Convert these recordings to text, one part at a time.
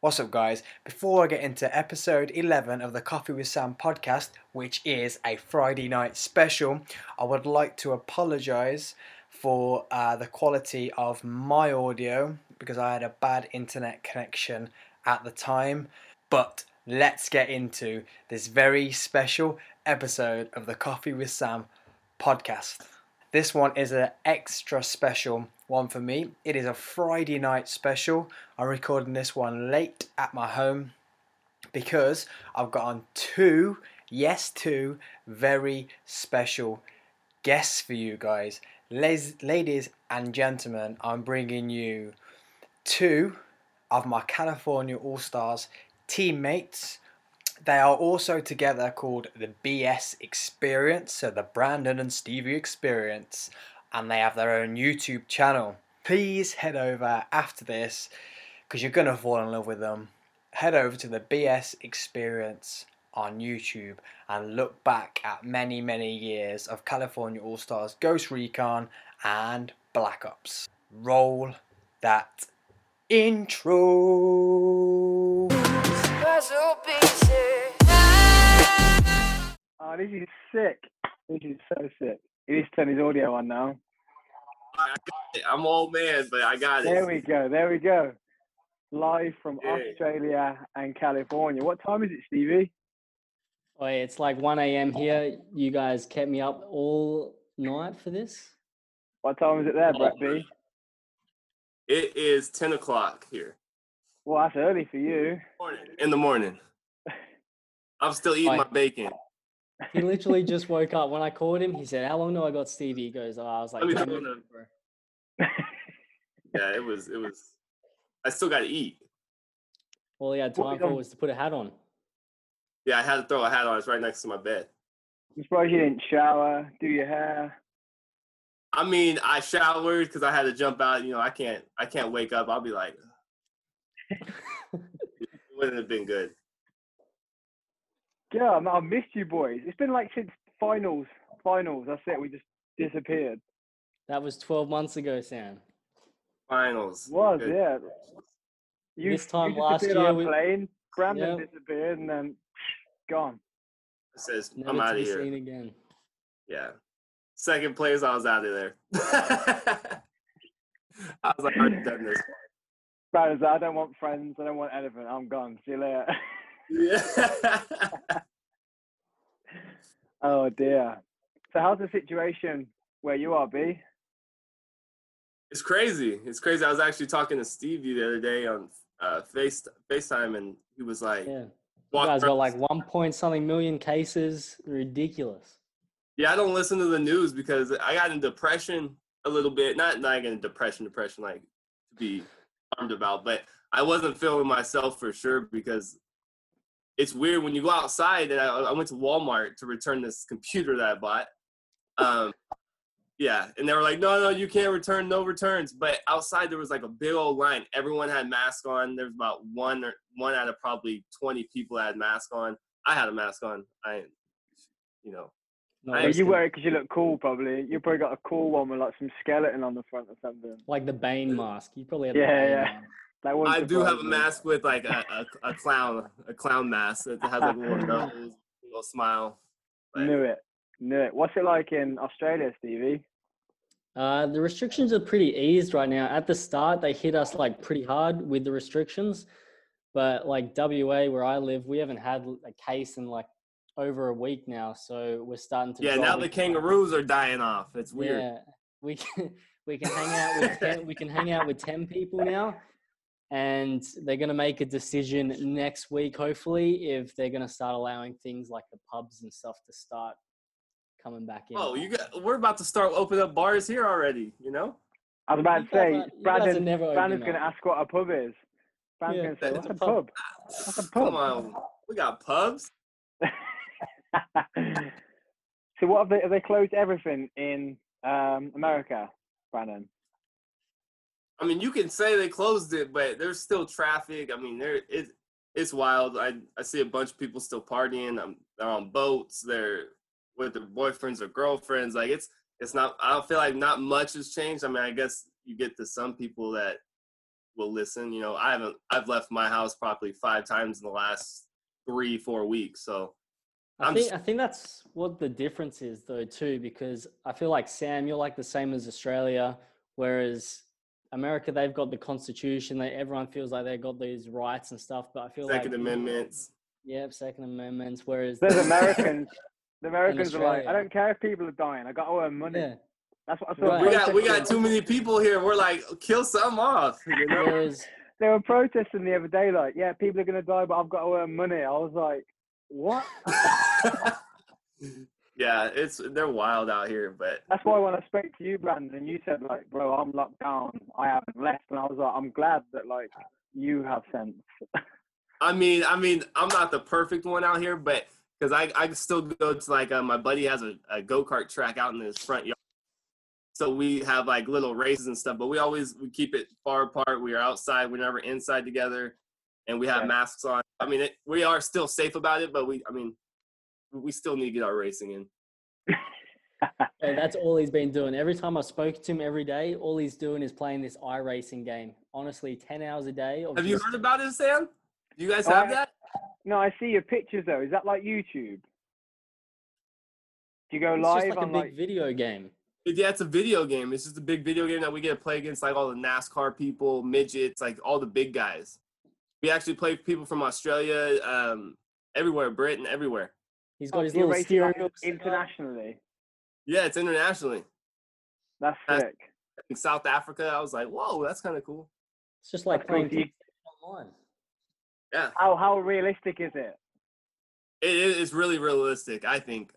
What's up, guys? Before I get into episode 11 of the Coffee with Sam podcast, which is a Friday night special, I would like to apologise for the quality of my audio because I had a bad internet connection at the time. But let's get into this very special episode of the Coffee with Sam podcast. This one is an extra special one for me. It is a Friday night special. I'm recording this one late at my home because I've got on two very special guests for you guys. Ladies and gentlemen, I'm bringing you two of my California All-Stars teammates. They are also together called the BS Experience, so the Brandon and Stevie Experience, and they have their own YouTube channel. Please head over after this, because you're going to fall in love with them. Head over to the BS Experience on YouTube and look back at many, many years of California All-Stars, Ghost Recon, and Black Ops. Roll that intro! Oh, this is sick. This is so sick. He's turning his audio on now. I'm old man, but I got it. There we go. Live from Australia and California. What time is it, Stevie? Oh, it's like 1 a.m. here. You guys kept me up all night for this. What time is it there, Brett B? It is 10 o'clock here. Well, that's early for you. In the morning. I'm still eating my bacon. He literally just woke up. When I called him, he said, "How long do I got, Stevie?" He goes, I was like, yeah, it was. I still got to eat. All he had time for was to put a hat on. Yeah, I had to throw a hat on. It's right next to my bed. I'm surprised you didn't shower, do your hair. I mean, I showered because I had to jump out. You know, I can't wake up. I'll be like, it wouldn't have been good. Yeah, I missed you boys. It's been like since finals. That's it. We just disappeared. That was 12 months ago, Sam. Finals. Was, good. Yeah. You, this time you last year. Plane. Brandon disappeared and then gone. It says, never I'm out of here. Seen again. Yeah. Second place, I was out of there. I was like, I've done this. Brothers, I don't want friends. I don't want anything. I'm gone. See you later. Yeah. Oh dear. So how's the situation where you are, B? It's crazy. I was actually talking to Stevie the other day on FaceTime, and he was like, "Yeah, you guys got like 1.something million cases. Ridiculous." Yeah, I don't listen to the news because I got in depression a little bit. Not in depression like to be alarmed about, but I wasn't feeling myself for sure because. It's weird when you go outside, and I went to Walmart to return this computer that I bought. And they were like, no, you can't return, no returns. But outside, there was like a big old line. Everyone had masks on. There was about one out of probably 20 people that had masks on. I had a mask on. You wear it because you look cool, probably. You probably got a cool one with like some skeleton on the front or something. Like the Bane mask. You probably had the Bane mask. I do have a mask with like a clown mask that has like a little smile. But. Knew it. What's it like in Australia, Stevie? The restrictions are pretty eased right now. At the start, they hit us like pretty hard with the restrictions, but like WA where I live, we haven't had a case in like over a week now, so we're starting to. Yeah, now the kangaroos are dying off. It's weird. Yeah, we can hang out with 10 people now. And they're going to make a decision next week, hopefully, if they're going to start allowing things like the pubs and stuff to start coming back in. Oh, we're about to start opening up bars here already, you know? I was about to say, Brandon's going to ask what a pub is. Brandon's going to say, what's a pub? What's a pub? Come on, we got pubs. So what have they closed everything in America, Brandon? I mean, you can say they closed it, but there's still traffic. I mean, it's wild. I see a bunch of people still partying. They're on boats. They're with their boyfriends or girlfriends. Like it's not. I don't feel like not much has changed. I mean, I guess you get to some people that will listen. You know, I've left my house probably 5 times in the last 3-4 weeks. So I think that's what the difference is though too, because I feel like Sam, you're like the same as Australia, whereas America, they've got the Constitution. Everyone feels like they've got these rights and stuff, but I feel like Second Amendments. Yeah, Second Amendments. Whereas there's Americans. The Americans are like, I don't care if people are dying. I got to earn money. Yeah. That's what I saw. Right. We got too many people here. We're like, kill something off. You know? They were protesting the other day, like, yeah, people are gonna die, but I've got to earn money. I was like, what? Yeah, they're wild out here, but that's why when I spoke to you, Brandon, and you said like, bro, I'm locked down. I haven't left, and I was like, I'm glad that like you have sense. I mean, I'm not the perfect one out here, but because I still go to like my buddy has a go-kart track out in his front yard, so we have like little races and stuff. But we keep it far apart. We are outside. We're never inside together, and we have masks on. I mean, we are still safe about it, but we still need to get our racing in. And that's all he's been doing. Every time I spoke to him every day, all he's doing is playing this iRacing game. Honestly, 10 hours a day. Have you heard about it, Sam? Do you guys have that? No, I see your pictures, though. Is that like YouTube? Do you go live? It's just like a big video game. Yeah, it's a video game. It's just a big video game that we get to play against, like, all the NASCAR people, midgets, like, all the big guys. We actually play people from Australia, everywhere, Britain, everywhere. He's got his little steering internationally. Yeah, it's internationally. That's sick. In South Africa, I was like, "Whoa, that's kind of cool." It's just like playing online. Yeah. How realistic is it? It is really realistic, I think.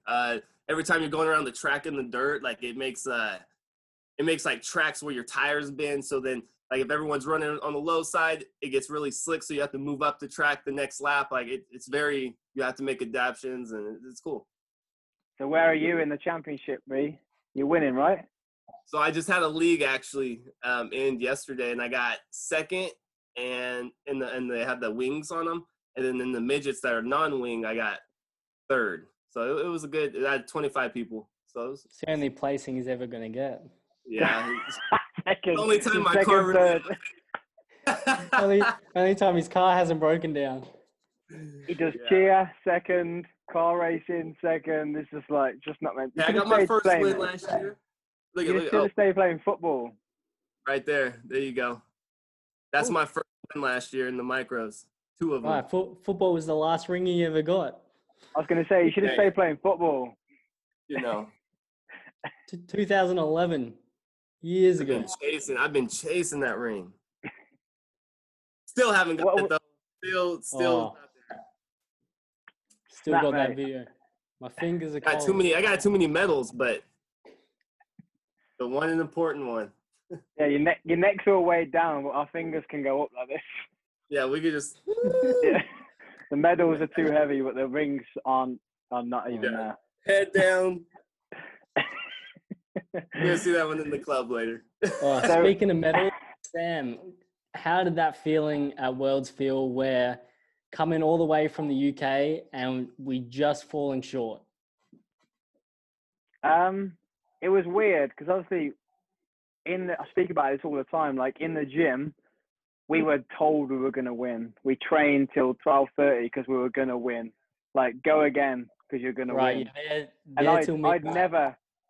Every time you're going around the track in the dirt, like it makes like tracks where your tires bend. So then, like if everyone's running on the low side, it gets really slick. So you have to move up the track the next lap. Like it's very. You have to make adaptions, and it's cool. So where are you in the championship, B? You're winning, right? So I just had a league actually end yesterday, and I got second, and they had the wings on them, and then in the midgets that are non-wing, I got third. So it was a good. I had 25 people. So it's the only placing he's ever gonna get. Yeah. Second, the only time my car. Only time his car hasn't broken down. He does cheer, second, car racing, second. It's just like, just not meant to. Yeah, I got my first win last year. Look, you should have stayed playing football. Right there. There you go. That's my first win last year in the micros. 2 of them. Right, football was the last ring you ever got. I was going to say, you should have stayed playing football. You know. 2011, years ago. I've been chasing that ring. Still haven't got it, though. Still. Still got that video. My fingers are cold. I got too many medals, but the one an important one. Yeah, your necks are all weighed down, but our fingers can go up like this. Yeah, we could just. Yeah. The medals are too heavy, but the rings are not even there. Head down. You're gonna see that one in the club later. Oh, speaking of medals, Sam, how did that feeling at Worlds feel? Where coming all the way from the UK and we just falling short? It was weird because obviously, I speak about this all the time. Like in the gym, we were told we were gonna win. We trained till 12:30 because we were gonna win. Like go again because you're gonna win.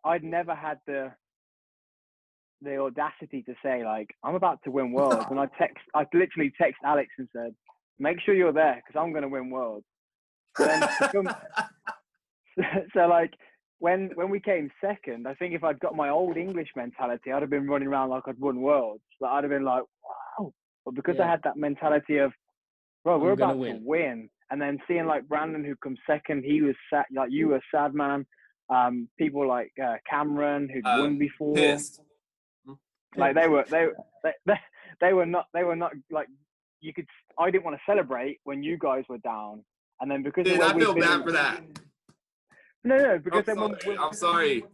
I'd never had the audacity to say like I'm about to win Worlds, and I literally text Alex and said, make sure you're there because I'm going to win Worlds. So like when we came second, I think if I'd got my old English mentality, I'd have been running around like I'd won Worlds. Like, I'd have been like, wow. But because I had that mentality of, bro, we're about to win. And then seeing like Brandon who comes second, he was sad, like you were sad, man. People like Cameron who'd won before. Pissed. Like they were not like, you could. I didn't want to celebrate when you guys were down, and then because dude, I feel bad for that. No, because I'm sorry.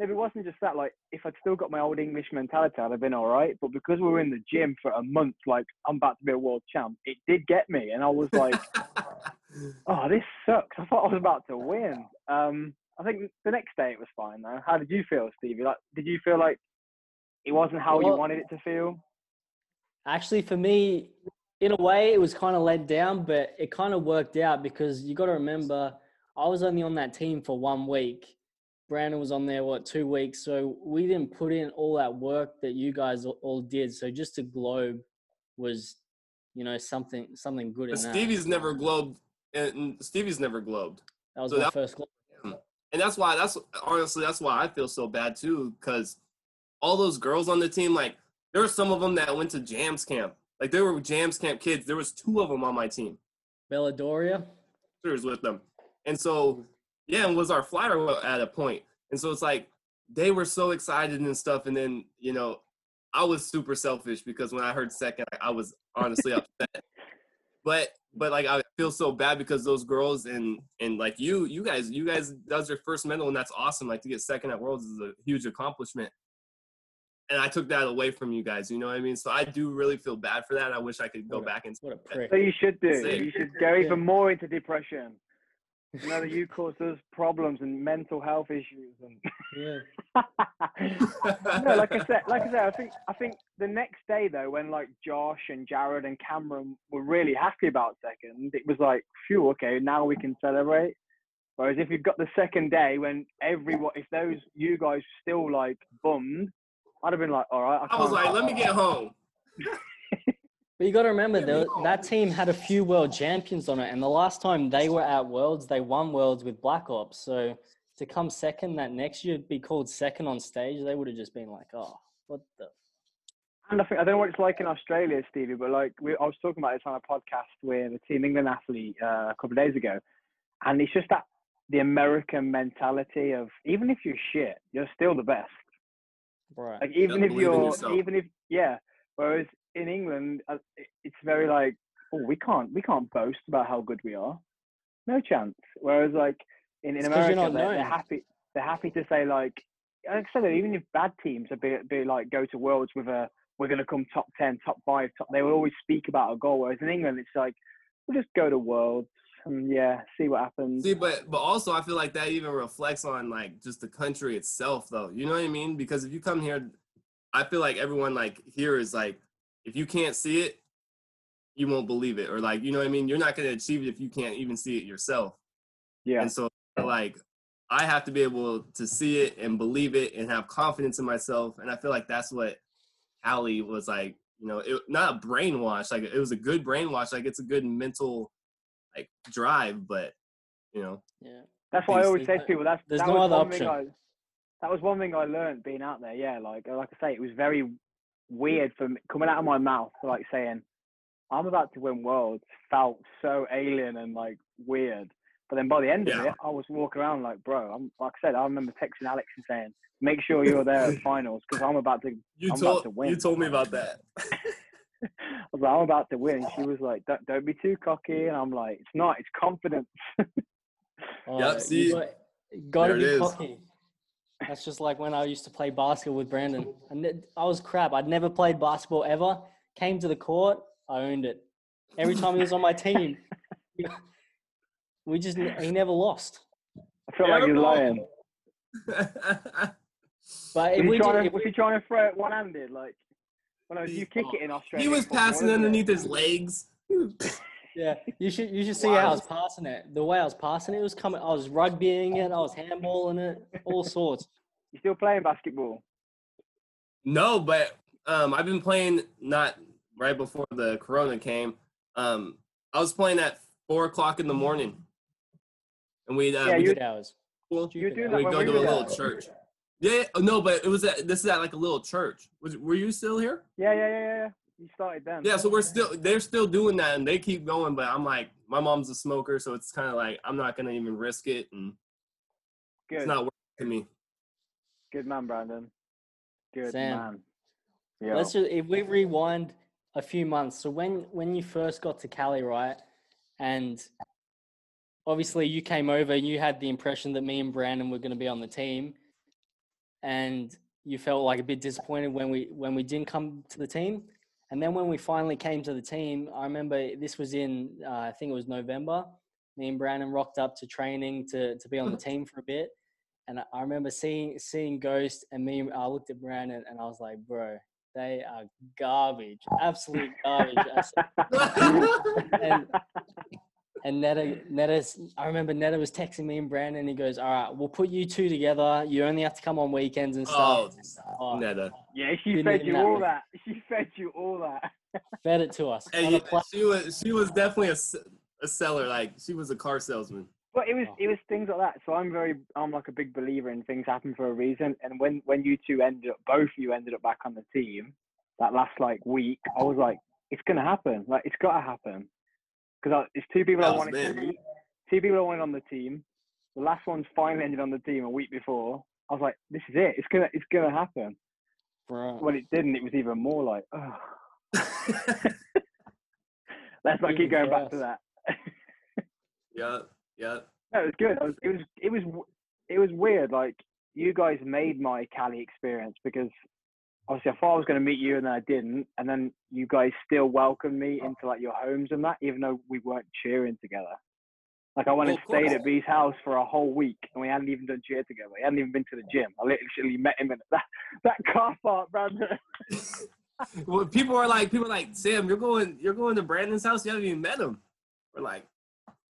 No, it wasn't just that. Like, if I'd still got my old English mentality, I'd have been all right. But because we were in the gym for a month, like I'm about to be a world champ, it did get me, and I was like, "Oh, this sucks." I thought I was about to win. I think the next day it was fine though. How did you feel, Stevie? Like, did you feel like it wasn't how you wanted it to feel? Actually, for me, in a way, it was kind of let down, but it kind of worked out because you got to remember, I was only on that team for 1 week. Brandon was on there, 2 weeks. So we didn't put in all that work that you guys all did. So just to globe was, you know, something good. And Stevie's never globed. That was my first globe. And that's why, that's why I feel so bad too, because all those girls on the team, like, there were some of them that went to Jams Camp. Like, they were Jams Camp kids. There was 2 of them on my team. Belladoria? She was with them. And so, yeah, and was our flyer at a point. And so it's like, they were so excited and stuff. And then, you know, I was super selfish because when I heard second, I was honestly upset. But like, I feel so bad because those girls and like you guys, that was your first medal, and that's awesome. Like, to get second at Worlds is a huge accomplishment. And I took that away from you guys, you know what I mean? So I do really feel bad for that. I wish I could go back and... What a prick. So you should do. You should go even more into depression. You know that you caused us problems and mental health issues. And no, like I said, I think the next day, though, when, like, Josh and Jared and Cameron were really happy about second, it was like, phew, okay, now we can celebrate. Whereas if you've got the second day when everyone... If those you guys still, like, bummed, I'd have been like, all right. I was like, let me get home. But you got to remember, that team had a few world champions on it. And the last time they were at Worlds, they won Worlds with Black Ops. So to come second that next year, be called second on stage, they would have just been like, oh, what the... And I don't know what it's like in Australia, Stevie, but like I was talking about this on a podcast with a Team England athlete a couple of days ago. And it's just that the American mentality of, even if you're shit, you're still the best. Right. Like, even if whereas in England, it's very like, oh, we can't boast about how good we are, no chance. Whereas like in America, they're happy to say, like I said, even if bad teams would be like go to Worlds with we're gonna come top 10, top 5, they will always speak about a goal. Whereas in England, it's like, we'll just go to Worlds and see what happens. See, but also I feel like that even reflects on like just the country itself, though. You know what I mean? Because if you come here, I feel like everyone like here is like, if you can't see it, you won't believe it, or like, you know what I mean? You're not gonna achieve it if you can't even see it yourself. Yeah. And so like, I have to be able to see it and believe it and have confidence in myself. And I feel like that's what Allie was like. You know, it not a brainwash. Like, it was a good brainwash. Like, it's a good mental like drive, but you know. Yeah. That's why I always say to people, there's no other option. That was one thing I learned being out there. Yeah, like I say, it was very weird for me, coming out of my mouth, like saying I'm about to win Worlds felt so alien and like weird. But then by the end of it, I was walking around like, bro, like I said, I remember texting Alex and saying, make sure you're there at finals because I'm about to win. You told me about that. I was like, I'm about to win. She was like, don't be too cocky. And I'm like, it's not, it's confidence. Yep, see? Gotta be cocky. That's just like when I used to play basketball with Brandon. And I was crap. I'd never played basketball ever. Came to the court, I owned it. Every time he was on my team. He never lost. I feel like you're lying. But was he trying to throw it one-handed? Like, you kick it in Australia. He was passing underneath his legs. Yeah, you should see how I was passing it. The way I was passing it was coming. I was rugbying it. I was handballing it. All sorts. You still playing basketball? No, but I've been playing not right before the corona came. I was playing at 4:00 in the morning. And we'd go to a little church. Yeah, no, but this is at like a little church. Were you still here? Yeah. You started then. Yeah, so they're still doing that, and they keep going. But I'm like, my mom's a smoker, so it's kind of like I'm not gonna even risk it, and it's not working to me. Good man, Brandon. Good man. Yeah. Let's just, if we rewind a few months. So when you first got to Cali, right, and obviously you came over and you had the impression that me and Brandon were going to be on the team, and you felt like a bit disappointed when we didn't come to the team. And then when we finally came to the team, I remember this was in I think it was November. Me and Brandon rocked up to training to be on the team for a bit, and I remember seeing Ghost, and I looked at Brandon and I was like, bro, They are garbage, absolute garbage. And Netta's, I remember Netta was texting me and Brandon, and he goes, all right, we'll put you two together. You only have to come on weekends and stuff. Oh, Netta. Yeah, she fed you all that. She fed you all that. Fed it to us. Yeah, she was definitely a seller. Like, she was a car salesman. But it was things like that. So I'm like a big believer in things happen for a reason. And when you two both of you ended up back on the team that last like week, I was like, it's gonna happen. Like, it's gotta happen. Because it's two people I wanted on the team. The last one's finally ended on the team a week before. I was like, this is it. It's gonna happen. Bro. When it didn't, it was even more like, oh. Let's not keep going back to that. Yeah. No, it was good. It was weird. Like, you guys made my Cali experience, because obviously I thought I was going to meet you and then I didn't, and then you guys still welcomed me into like your homes and that, even though we weren't cheering together. Like, I went and stayed at B's house for a whole week and we hadn't even done cheer together. We hadn't even been to the gym. I literally met him in that car park, Brandon. Well, people are like, Sam, you're going to Brandon's house. You haven't even met him. We're like,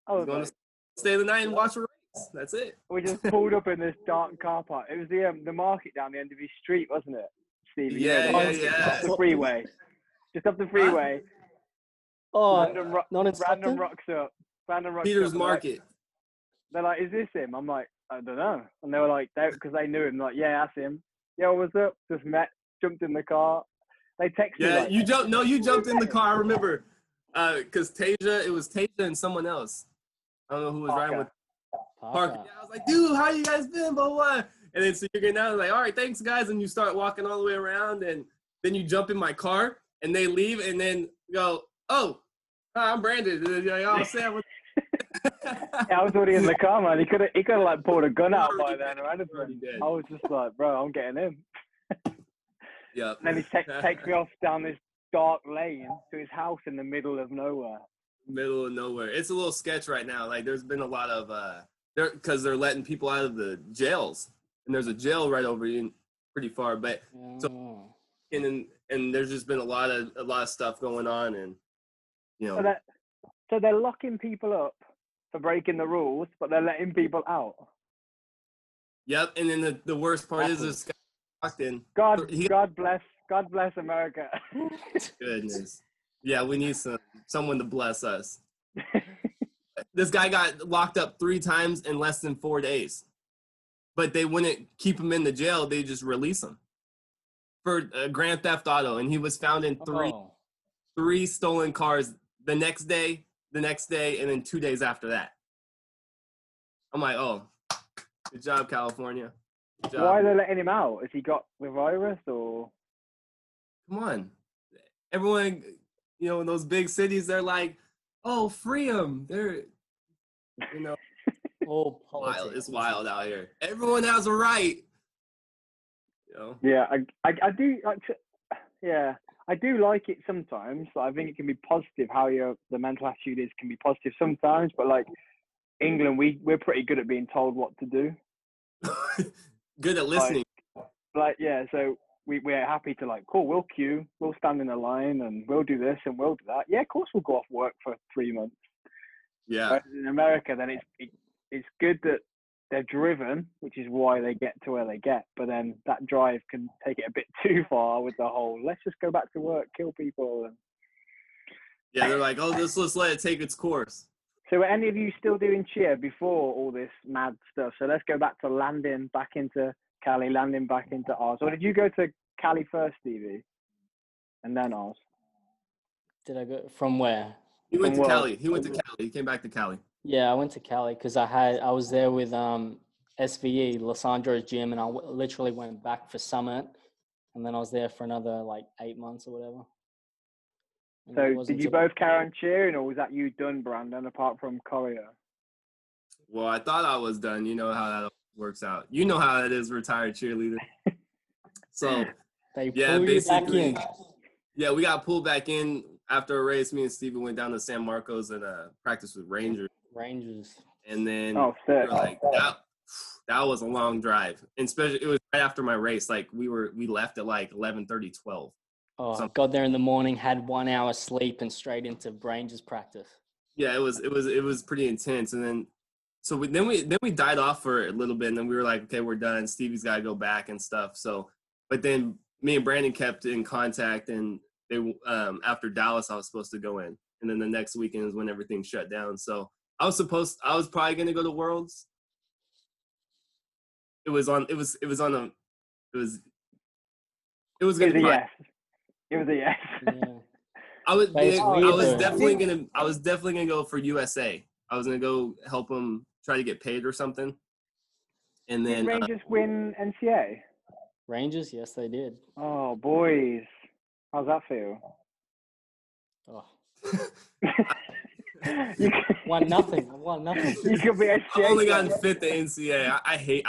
going to stay the night and watch a race. That's it. We just pulled up in this dark car park. It was the market down the end of his street, wasn't it, Steve? Yeah. Just up the freeway. Oh, random rocks up. Random rocks. Peter's up. Market. They're like, is this him? I'm like, I don't know. And they were like, because they knew him. Like, yeah, that's him. Yeah, what's up? Just met, jumped in the car. They texted me. Like, you jumped in the car. I remember, because it was Tasia and someone else. I don't know who was riding with Parker. Yeah, I was like, dude, how you guys been? Blah, blah. And then so you're getting out, like, all right, thanks, guys. And you start walking all the way around, and then you jump in my car, and they leave, and then go, oh, hi, I'm Brandon. And you're like, oh, Sam. Yeah, I was already in the car, man. He could have like pulled a gun out by then or anything. I was just like, bro, I'm getting in. Yeah. And then he takes me off down this dark lane to his house in the middle of nowhere. It's a little sketch right now. Like, there's been a lot of because they're letting people out of the jails, and there's a jail right over you, pretty far. But so and there's just been a lot of stuff going on, and you know. So they're locking people up for breaking the rules, but they're letting people out. Yep, and then the worst part is this guy locked in. God bless America. Goodness. Yeah, we need someone to bless us. This guy got locked up 3 times in less than 4 days. But they wouldn't keep him in the jail. They just release him for grand theft auto. And he was found in three stolen cars the next day, and then 2 days after that. I'm like, oh, good job, California. Good job. Why are they letting him out? Has he got the virus or? Come on. Everyone... You know, in those big cities, they're like, "Oh, free them!" They're, you know, wild. It's wild out here. Everyone has a right. You know? Yeah, I do. Like, yeah, I do like it sometimes. Like, I think it can be positive how the mental attitude is can be positive sometimes. But like England, we're pretty good at being told what to do. Good at listening. Like yeah, so. We're happy to like, cool, we'll queue, we'll stand in a line, and we'll do this and we'll do that. Yeah, of course we'll go off work for 3 months. Yeah. But in America, then it's good that they're driven, which is why they get to where they get. But then that drive can take it a bit too far with the whole, let's just go back to work, kill people. And... Yeah, they're like, oh, let's let it take its course. So were any of you still doing cheer before all this mad stuff? So let's go back to landing back into... Cali, landing back into Oz. Or did you go to Cali first, Stevie? And then Oz? Did I go from where? He went to Cali. He came back to Cali. Yeah, I went to Cali because I was there with SVE, Lissandro's gym, and I literally went back for Summit. And then I was there for another like 8 months or whatever. And so did you both carry on cheering, or was that you done, Brandon, apart from Korea? Well, I thought I was done. You know how that works out. You know how it is, retired cheerleader. So we got pulled back in after a race. Me and Stevie went down to San Marcos and practiced with Rangers. And then that was a long drive. And especially it was right after my race. Like we left at like 11:30, 12. Oh, I got there in the morning, had 1 hour sleep, and straight into Rangers practice. Yeah, it was pretty intense. And then we died off for a little bit, and then we were like, okay, we're done. Stevie's got to go back and stuff. So, but then me and Brandon kept in contact, and they after Dallas, I was supposed to go in, and then the next weekend is when everything shut down. So I was probably going to go to Worlds. It was a yes. Yeah. I was definitely gonna go for USA. I was gonna go help them try to get paid or something. And then did Rangers win NCAA? Rangers, yes, they did. Oh, boys, how's that feel? Oh, 1-0. You could be NCAA. I've only gotten fifth to NCAA.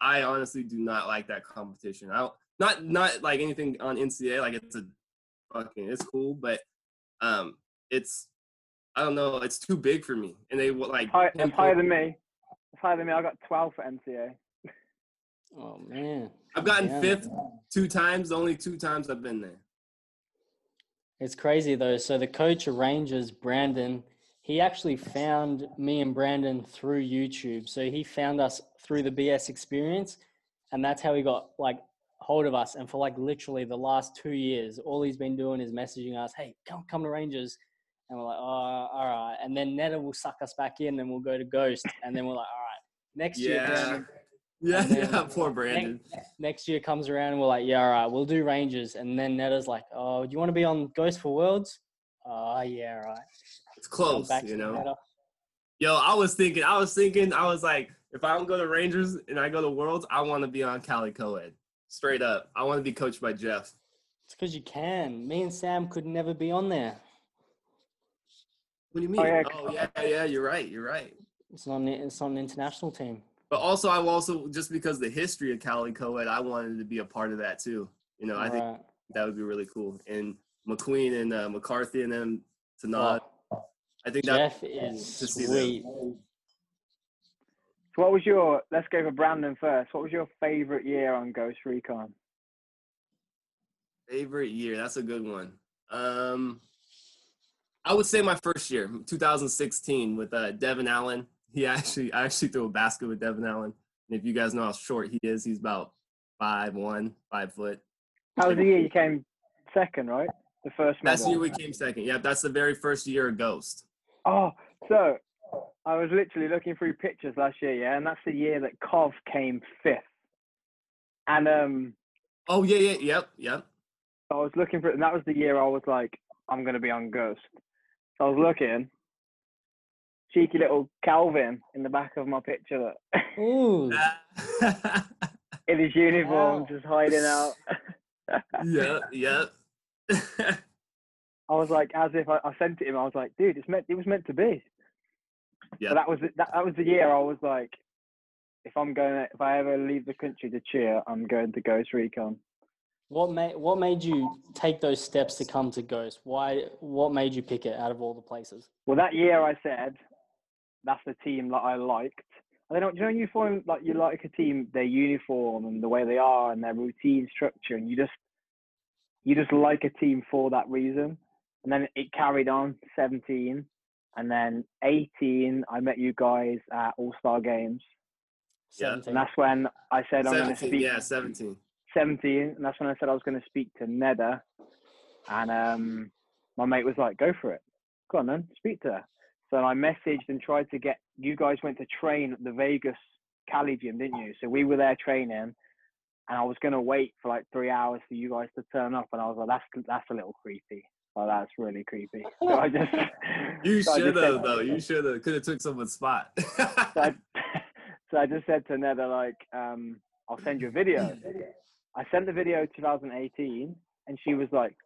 I honestly do not like that competition. Not like anything on NCAA, like it's cool, but I don't know, it's too big for me. And they like It's higher than me. I got 12 for NCAA. Oh man. I've gotten fifth 2 times, the only 2 times I've been there. It's crazy though. So the coach of Rangers, Brandon, he actually found me and Brandon through YouTube. So he found us through the BS Experience, and that's how he got hold of us. And for literally the last 2 years, all he's been doing is messaging us, hey, come to Rangers. And we're like, oh, all right. And then Netta will suck us back in and we'll go to Ghost. And then we're like, all right, next year. Brandon. Poor Brandon. Next year comes around and we're like, yeah, all right, we'll do Rangers. And then Netta's like, oh, do you want to be on Ghost for Worlds? Oh, yeah, right. It's close, you know. Netta. Yo, I was like, if I don't go to Rangers and I go to Worlds, I want to be on Cali Co-Ed. Straight up. I want to be coached by Jeff. It's because you can. Me and Sam could never be on there. What do you mean? You're right. It's not an international team. But also, just because of the history of Cali Co-Ed, I wanted to be a part of that too. You know, I think that would be really cool. And McQueen and McCarthy and them to nod. Oh. I think Jeff is sweet. So let's go for Brandon first. What was your favorite year on Ghost Recon? Favorite year? That's a good one. I would say my first year, 2016 with Devin Allen. I actually threw a basket with Devin Allen. And if you guys know how short he is, he's about 5'1", 5 foot. That was the year you came second, right? The first medal. That's the year we came second. Yeah, that's the very first year of Ghost. Oh, so I was literally looking through pictures last year, and that's the year that Kev came fifth. And I was looking for it, and that was the year I was like, I'm gonna be on Ghost. So I was looking, cheeky little Calvin in the back of my picture. Ooh. In his uniform, just hiding out. I was like, as if I sent it him. I was like, dude, it was meant to be. Yeah, so that was the year I was like, if I ever leave the country to cheer, I'm going to Ghost Recon. What made you take those steps to come to Ghost? What made you pick it out of all the places? Well, that year I said, that's the team that I liked. I don't know, when you form you like a team, their uniform and the way they are and their routine structure, and you just like a team for that reason. And then it carried on 17. And then 18, I met you guys at All-Star Games. Yeah. And that's when I said I'm going to speak. Yeah, 17. 17. And that's when I said I was going to speak to Neda. And my mate was like, go for it. Go on, then. Speak to her. So I messaged and tried to get – you guys went to train at the Vegas Cali gym, didn't you? So we were there training. And I was going to wait for 3 hours for you guys to turn up. And I was like, that's a little creepy. Oh, that's really creepy. So I just You should have. Could have took someone's spot. So I just said to Netta, I'll send you a video. I sent the video 2018, and she was like,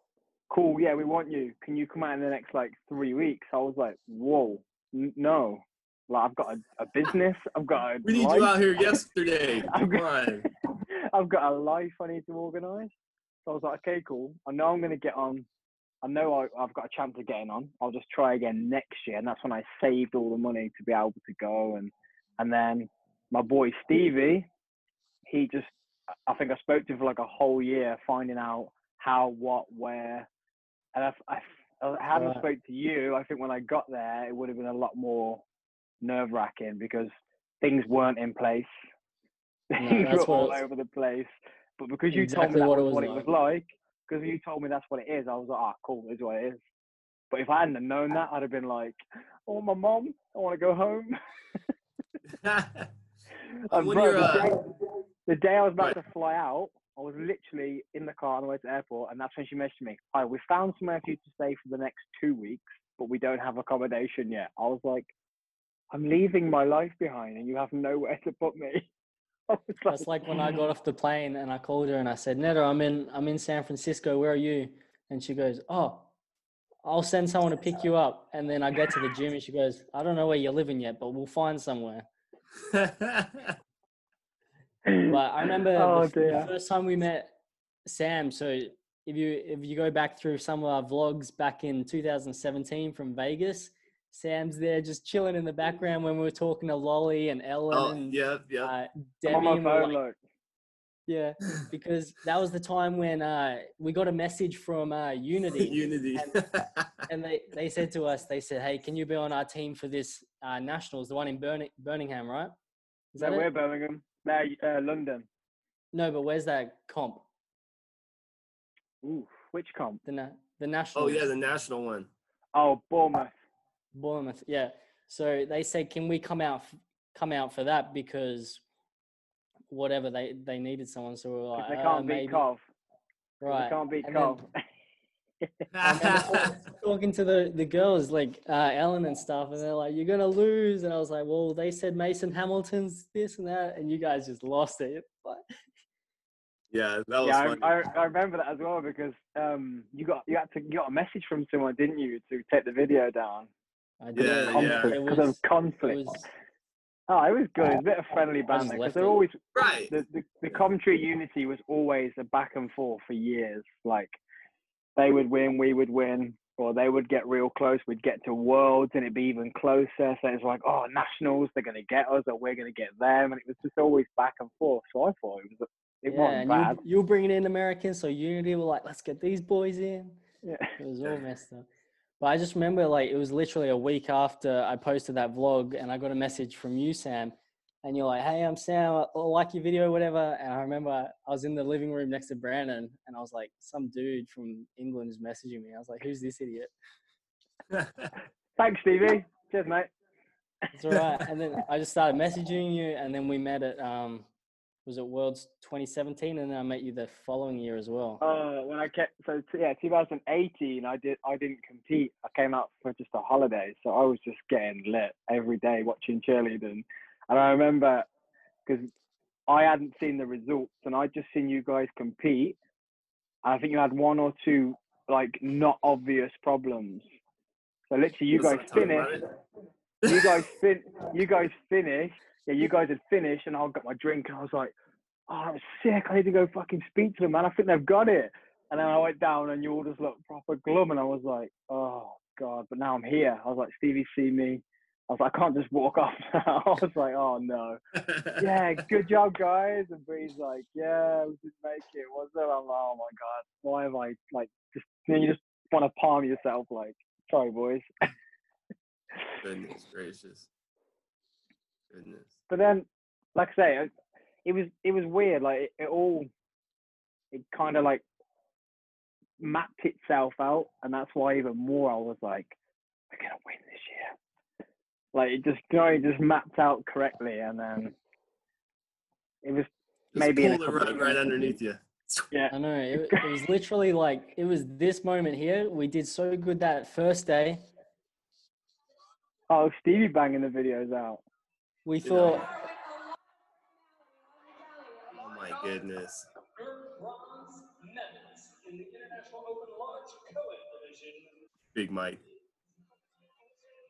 cool, yeah, we want you. Can you come out in the next 3 weeks? I was like, whoa, no. I've got a business. I've got a We need life. You out here yesterday. I've got a life I need to organise. So I was like, okay, cool. I know I'm going to get on. I know I've got a chance of getting on. I'll just try again next year. And that's when I saved all the money to be able to go. And then my boy Stevie, I think I spoke to him for a whole year, finding out how, what, where. And I hadn't spoke to you. I think when I got there, it would have been a lot more nerve-wracking because things weren't in place. Things were all over the place. But because you told me what it was like, because you told me that's what it is, I was like, ah, cool, this is what it is. But if I hadn't have known that, I'd have been like, oh, my mom, I want to go home. The day I was about to fly out, I was literally in the car on the way to the airport, and that's when she messaged me, hi, we found somewhere for you to stay for the next 2 weeks, but we don't have accommodation yet. I was like, I'm leaving my life behind, and you have nowhere to put me. That's like when I got off the plane, and I called her, and I said, Netta, I'm in San Francisco, where are you? And she goes, oh, I'll send someone to pick you up. And then I got to the gym, and she goes, I don't know where you're living yet, but we'll find somewhere. But I remember the first time we met Sam. So if you go back through some of our vlogs back in 2017 from Vegas, Sam's there just chilling in the background when we were talking to Lolly and Ellen. Yeah, because that was the time when we got a message from Unity. And they said to us, hey, can you be on our team for this Nationals, the one in Birmingham, right? Is that where Birmingham? No, London. No, but where's that comp? Ooh, which comp? The National. Oh, yeah, the National one. Oh, Bournemouth, yeah. So they said, can we come out for that because whatever, they needed someone. So we were like, they can't beat Kev. Right. They can't beat Kev. Talking to the girls like Ellen and stuff, and they're like, you're gonna lose, and I was like, well, they said Mason Hamilton's this and that, and you guys just lost it. But that was funny. I remember that as well because you got a message from someone, didn't you, to take the video down? I did. Because of conflict. Oh, it was good. It was a bit of friendly banter because they're always right. The commentary unity was always a back and forth for years. Like they would win, we would win, or they would get real close. We'd get to Worlds and it'd be even closer. So it's like, oh, Nationals, they're going to get us or we're going to get them. And it was just always back and forth. So I thought it wasn't bad. You're bringing in Americans, so Unity were like, let's get these boys in. Yeah. It was all messed up. But I just remember, like, it was literally a week after I posted that vlog and I got a message from you, Sam, and you're like, hey, I'm Sam, I like your video, whatever. And I remember I was in the living room next to Brandon and I was like, some dude from England is messaging me. I was like, who's this idiot? Thanks, Stevie. Cheers, mate. It's all right. And then I just started messaging you and then we met at, was it Worlds 2017? And then I met you the following year as well. Oh, when I kept, 2018, I didn't compete. I came out for just a holiday. So I was just getting lit every day watching cheerleading. And I remember because I hadn't seen the results and I'd just seen you guys compete. And I think you had one or two, like, not obvious problems. So literally you guys finished. Yeah, you guys had finished and I got my drink and I was like, oh, that was sick. I need to go fucking speak to them, man. I think they've got it. And then I went down and you all just looked proper glum and I was like, oh, God. But now I'm here. I was like, Stevie, see me. I was like, I can't just walk off now. I was like, oh, no. Yeah, good job, guys. And Bree's like, yeah, we didn't make it. What's up? I'm like, oh, my God. Why have I, like, just, you just want to palm yourself, like, sorry, boys. Goodness gracious. Goodness. But then, like I say, it was weird. Like it kind of like mapped itself out, and that's why even more I was like, we're gonna win this year. Like it just mapped out correctly, and then it was just maybe pulled the rug right underneath you. Yeah, I know. It was literally like it was this moment here. We did so good that first day. Oh, Stevie banging the videos out. We thought. Oh my goodness. Big Mike.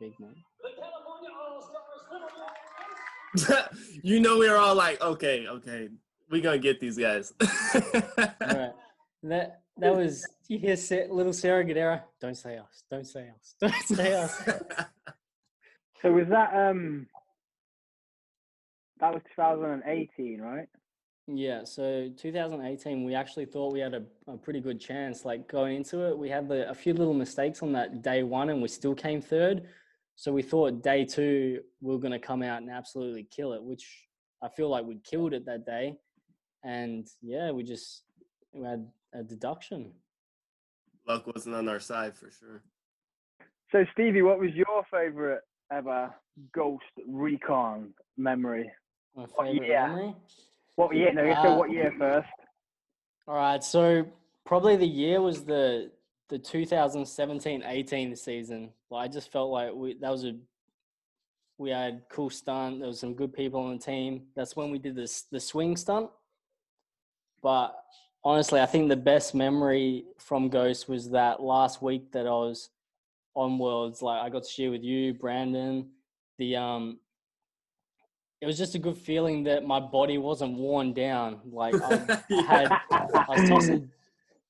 Big Mike. The California All-Stars. You know, we were all like, okay, we're going to get these guys. All right. That was, you hear little Sarah Gadera, don't say us. So was that, that was 2018, right? Yeah, so 2018, we actually thought we had a pretty good chance. Like going into it, we had a few little mistakes on that day one and we still came third. So we thought day two, we were going to come out and absolutely kill it, which I feel like we killed it that day. And yeah, we had a deduction. Luck wasn't on our side for sure. So Stevie, what was your favorite ever Ghost Recon memory? My favorite memory? What year? No, you said what year first. All right, so probably the year was the 2017-18 season. Well, I just felt like we had cool stunt. There was some good people on the team. That's when we did the swing stunt. But honestly, I think the best memory from Ghost was that last week that I was on Worlds. Like I got to share with you, Brandon. It was just a good feeling that my body wasn't worn down. Like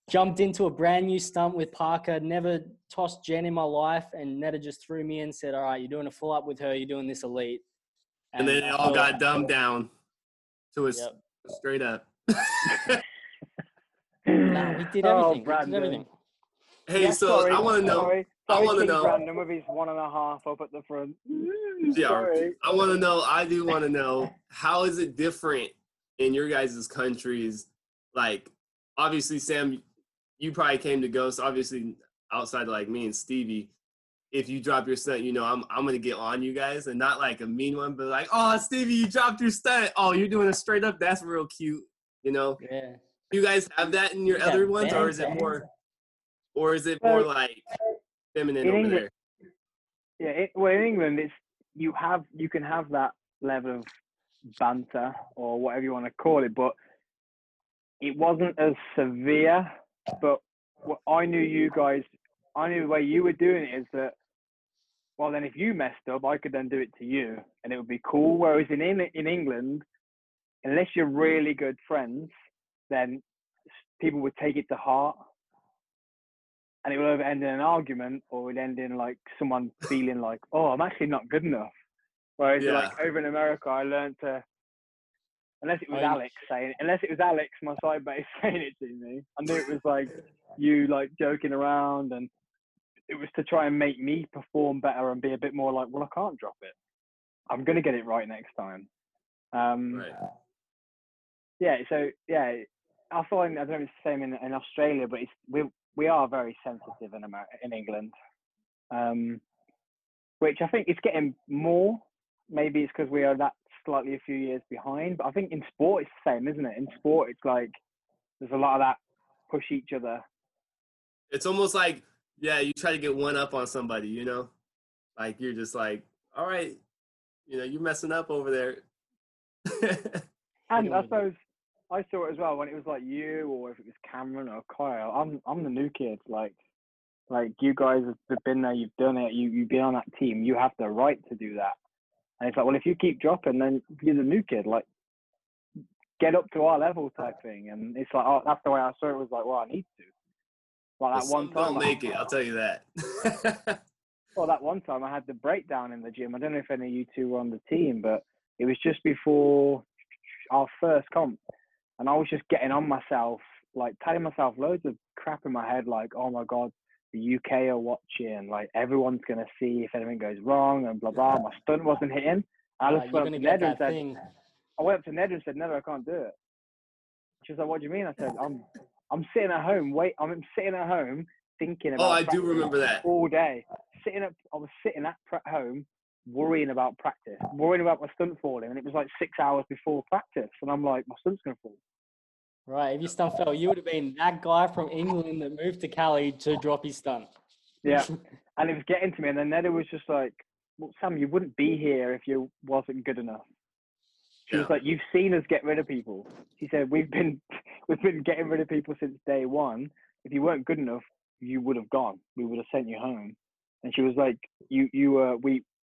jumped into a brand new stunt with Parker, never tossed Jen in my life, and Netta just threw me in and said, all right, you're doing a full up with her, you're doing this elite. And then it all got dumbed down to a straight up. Nah, we did everything. Oh, Brandon. We did everything. Hey, yeah, so sorry, I want to know. I want to know. Brandon with his 1.5 up at the front. Yeah, sorry. I want to know. I do want to know. How is it different in your guys' countries? Like, obviously, Sam, you probably came to Ghost. Obviously, outside like me and Stevie, if you drop your stunt, you know I'm gonna get on you guys, and not like a mean one, but like, oh, Stevie, you dropped your stunt. Oh, you're doing a straight up. That's real cute. You know. Yeah. You guys have that in your other ones, or is it more? Or is it more like feminine over there? Yeah, in England, it's you can have that level of banter or whatever you want to call it, but it wasn't as severe. But what I knew the way you were doing it is that, well, then if you messed up, I could then do it to you, and it would be cool. Whereas in England, unless you're really good friends, then people would take it to heart. And it would end in an argument, or it would end in like someone feeling like, oh, I'm actually not good enough. Whereas like over in America, I learned to, unless it was Alex, my side mate, saying it to me, I knew it was like you like joking around, and it was to try and make me perform better and be a bit more like, well, I can't drop it. I'm going to get it right next time. Right. Yeah. So yeah, I don't know if it's the same in Australia, but we are very sensitive in England, which I think is getting more. Maybe it's because we are that slightly a few years behind, but I think in sport it's the same, isn't it? In sport, it's like there's a lot of that push each other. It's almost like, yeah, you try to get one up on somebody, you know? Like you're just like, all right, you know, you're messing up over there. And I suppose I saw it as well when it was like you, or if it was Cameron or Kyle. I'm the new kid. Like you guys have been there, you've done it. You've been on that team. You have the right to do that. And it's like, well, if you keep dropping, then you're the new kid. Like, get up to our level type thing. And it's like, oh, that's the way I saw it. Was like, well, I need to. Like that one time, don't make it. I'll tell you that. Well, that one time I had the breakdown in the gym. I don't know if any of you two were on the team, but it was just before our first comp. And I was just getting on myself, like telling myself loads of crap in my head, like, oh my God, the UK are watching, like everyone's going to see if anything goes wrong and blah, blah. My stunt wasn't hitting. I went up to Ned and said, no, I can't do it. She was like, what do you mean? I said, I'm sitting at home. I'm sitting at home thinking about practice. I do remember that. All day. I was sitting at home worrying about practice, worrying about my stunt falling, and it was like 6 hours before practice, and I'm like, my stunt's gonna fall. Right, if your stunt fell, you would have been that guy from England that moved to Cali to drop his stunt. Yeah, and it was getting to me, and then Netta was just like, well, Sam, you wouldn't be here if you wasn't good enough. She was like, you've seen us get rid of people. She said, we've been getting rid of people since day one. If you weren't good enough, you would have gone. We would have sent you home. And she was like,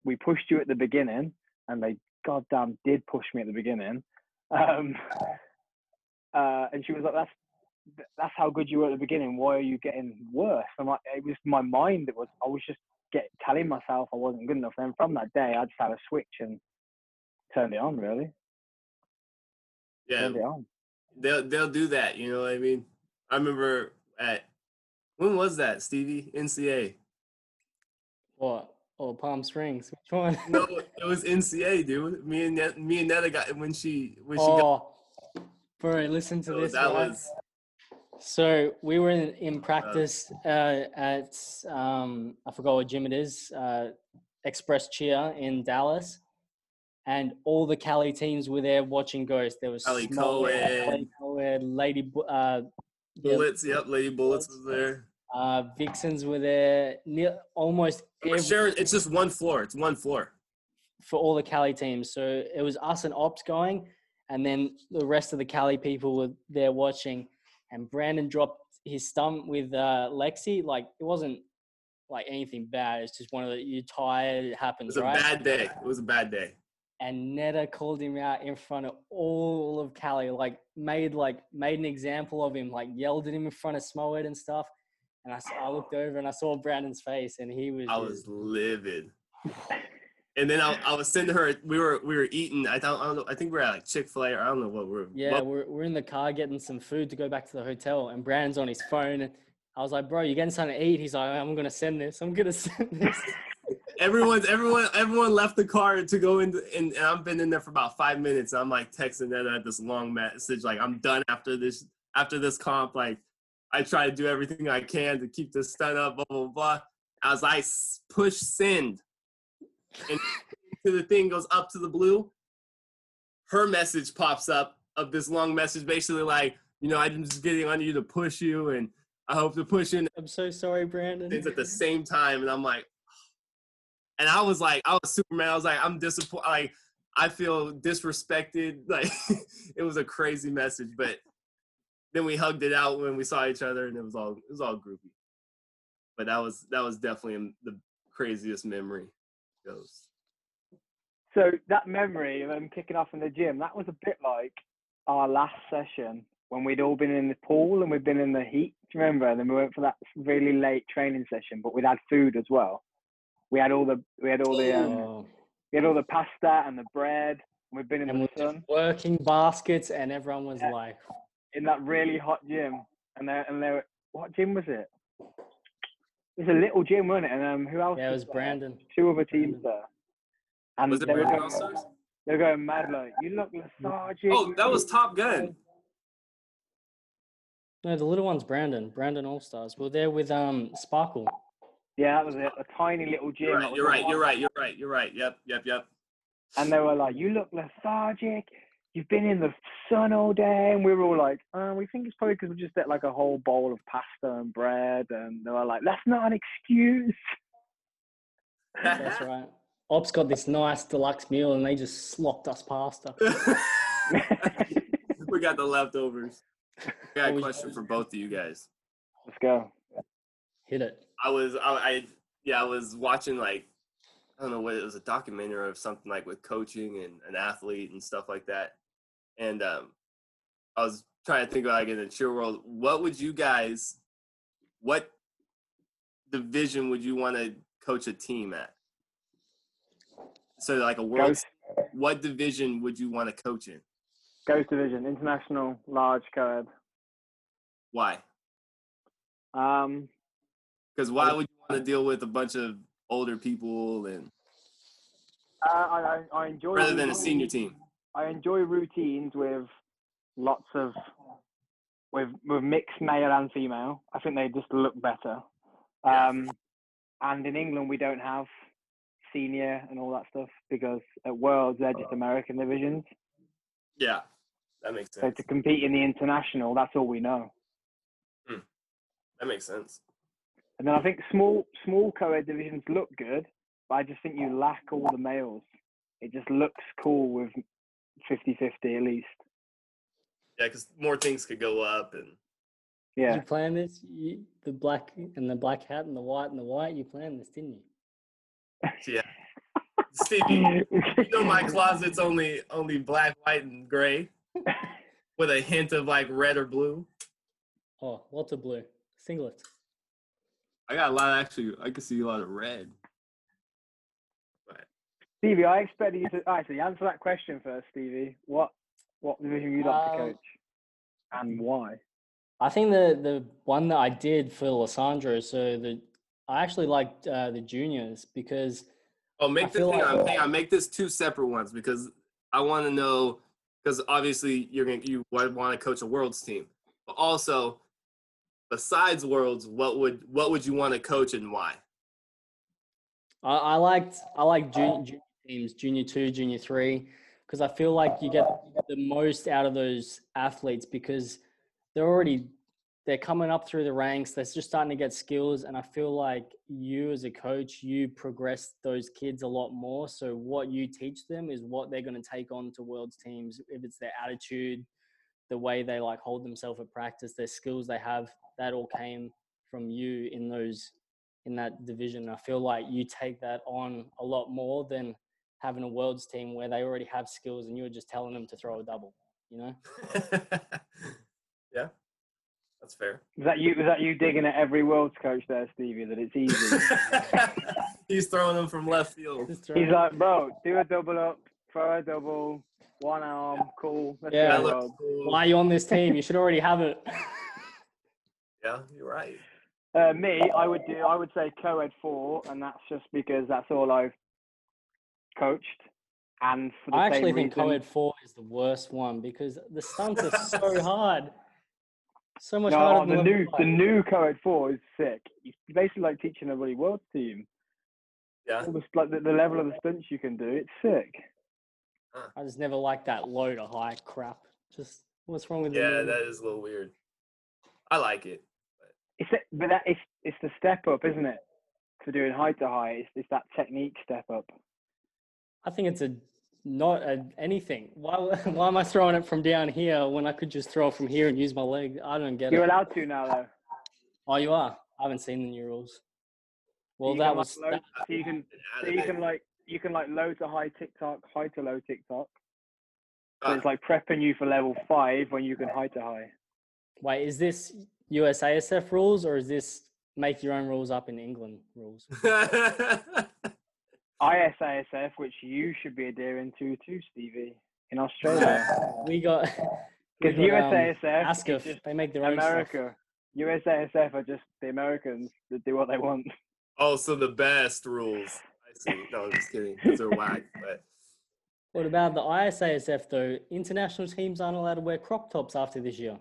we pushed you at the beginning, and they goddamn did push me at the beginning. And she was like, that's how good you were at the beginning. Why are you getting worse? I'm like, it was my mind that was, I was just telling myself I wasn't good enough. And from that day, I just had a switch and turned it on, really. Yeah. Turned it on. they'll do that. You know what I mean? I remember at, when was that, Stevie? NCAA. What? Oh, Palm Springs. Which one? No, it was NCAA, dude. Me and Netta got when she got. Bro, listen to this. That was. So we were in practice at I forgot what gym it is, Express Cheer in Dallas, and all the Cali teams were there watching Ghost. There was Cali Coed, Lady Bullets. Yep, Lady Bullets was there. Vixens were there. Almost. Sure, it's just one floor. It's one floor for all the Cali teams. So it was us and Ops going, and then the rest of the Cali people were there watching. And Brandon dropped his stump with Lexi. Like, it wasn't like anything bad. It's just one of the, you're tired. It happens, right? It was a bad day. It was a bad day. And Netta called him out in front of all of Cali. Made an example of him. Like, yelled at him in front of Smoed and stuff. And I looked over and I saw Brandon's face, and he was. I was livid. And then I was sending her. We were eating. I don't know. I think we were at like Chick-fil-A or I don't know what we were. Yeah, what? We're in the car getting some food to go back to the hotel, and Brandon's on his phone. And I was like, "Bro, you getting something to eat?" He's like, "I'm gonna send this." Everyone left the car to go in, and I've been in there for about 5 minutes. And I'm like texting Netta this long message, like, "I'm done after this comp, like." I try to do everything I can to keep this stunt up, blah, blah, blah. As I push send, and the thing goes up to the blue, her message pops up of this long message, basically like, you know, I'm just getting on you to push you, and I hope to push you. And I'm so sorry, Brandon. It's at the same time, and I'm like, and I was Superman. I was like, I'm disappointed. Like, I feel disrespected. Like, it was a crazy message, but. Then we hugged it out when we saw each other, and it was all groovy. But that was definitely the craziest memory. So that memory of them kicking off in the gym, that was a bit like our last session when we'd all been in the pool and we'd been in the heat. Do you remember? And then we went for that really late training session, but we'd had food as well. We had all the pasta and the bread, and we'd been in the sun, working baskets, and everyone was like. In that really hot gym, and what gym was it? It was a little gym, wasn't it? And who else? Yeah, it was Brandon. Two other teams there. And was it Birmingham All-Stars? They were going mad, like, you look lethargic. Oh, that was Top Gun. No, the little one's Brandon. Brandon All-Stars. We're there with Sparkle. Yeah, that was it. A tiny little gym. You're right. Yep. And they were like, you look lethargic. You've been in the sun all day, and we were all like, we think it's probably because we just ate like a whole bowl of pasta and bread, and they were like, that's not an excuse. That's right. Ops got this nice deluxe meal, and they just slopped us pasta. We got the leftovers. I got a question for both of you guys. Let's go. Hit it. I was watching like, I don't know what it was, a documentary of something like with coaching and an athlete and stuff like that. And I was trying to think about, like, in the cheer world, what division would you want to coach a team at? So, like, a world Ghost. What division would you want to coach in? Ghost division, international, large co-ed. Why? Because why would you want to deal with a bunch of older people and I enjoy rather than a senior team? I enjoy routines with lots of with mixed male and female. I think they just look better. Yes. And in England, we don't have senior and all that stuff because at Worlds they're just American divisions. Yeah, that makes sense. So to compete in the international, that's all we know. That makes sense. And then I think small co-ed divisions look good, but I just think you lack all the males. It just looks cool with 50-50 at least. Yeah, because more things could go up and. Yeah. Did you plan this? The black and the black hat and the white and the white. You planned this, didn't you? Yeah. Stevie, you know my closet's only black, white, and gray, with a hint of like red or blue. Oh, lots of blue singlets. I got a lot of, actually, I can see a lot of red. But. Stevie, I expected you to answer that question first, Stevie. What division would you like to coach? and why? I think the one that I did for Lissandro, so I actually liked the juniors because... Oh, make this two separate ones because I want to know, because obviously you want to coach a Worlds team, but also besides Worlds, what would you want to coach and why? I like junior teams, junior 2, junior 3, because I feel like you get the most out of those athletes because they're coming up through the ranks. They're just starting to get skills. And I feel like you as a coach, you progress those kids a lot more. So what you teach them is what they're going to take on to Worlds teams. If it's their attitude, the way they like hold themselves at practice, their skills they have, that all came from you in that division. I feel like you take that on a lot more than having a Worlds team where they already have skills and you're just telling them to throw a double, you know? Yeah. That's fair. Is that you digging at every Worlds coach there, Stevie, that it's easy? He's throwing them from left field. He's like, bro, do a double up, throw a double, one arm, cool. Yeah, cool. Why are you on this team? You should already have it. Yeah, you're right. I would say co-ed 4, and that's just because that's all I've coached. And for the I actually think co-ed 4 is the worst one because the stunts are so hard. So much harder than the new co-ed 4 is sick. It's basically like teaching a really World team. Yeah. Almost like the level of the stunts you can do, it's sick. Huh. I just never liked that low to high crap. Just what's wrong with it? Yeah, that is a little weird. I like it. But it's the step up, isn't it? To doing high to high, it's that technique step up. I think it's anything. Why am I throwing it from down here when I could just throw it from here and use my leg? I don't get it. You're allowed to now, though. Oh, you are? I haven't seen the new rules. Well, that was... So you can low to high tick-tock, high to low tick-tock. So it's like prepping you for level 5 when you can high to high. Wait, is this USASF rules or is this make your own rules up in England rules? ISASF, which you should be adhering to too, Stevie, in Australia. Because USASF, they make their own America. Stuff. USASF are just the Americans that do what they want. Oh, so the best rules. I see. No, I'm just kidding. Those are whack. But what about the ISASF, though? International teams aren't allowed to wear crop tops after this year.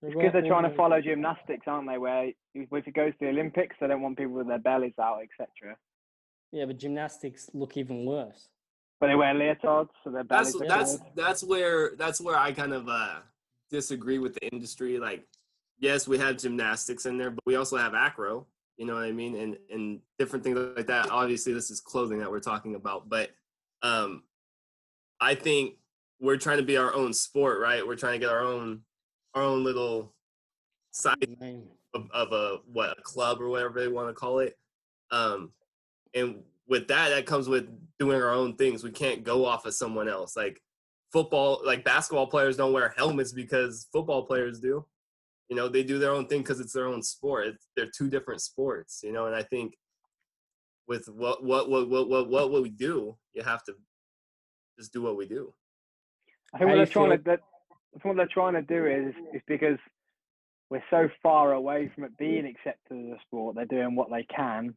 Because they're trying to follow gymnastics, aren't they? Where if it goes to the Olympics, they don't want people with their bellies out, etc. Yeah, but gymnastics look even worse. But they wear leotards, so they're bad. That's where I kind of disagree with the industry. Like, yes, we have gymnastics in there, but we also have acro. You know what I mean? And different things like that. Obviously, this is clothing that we're talking about. But I think we're trying to be our own sport, right? We're trying to get our own little side of a club or whatever they want to call it. And with that comes with doing our own things. We can't go off of someone else. Like football, like basketball players don't wear helmets because football players do. You know, they do their own thing because it's their own sport. They're two different sports, you know. And I think with what we do, you have to just do what we do. I think what they're trying to do is because we're so far away from it being accepted as a sport. They're doing what they can.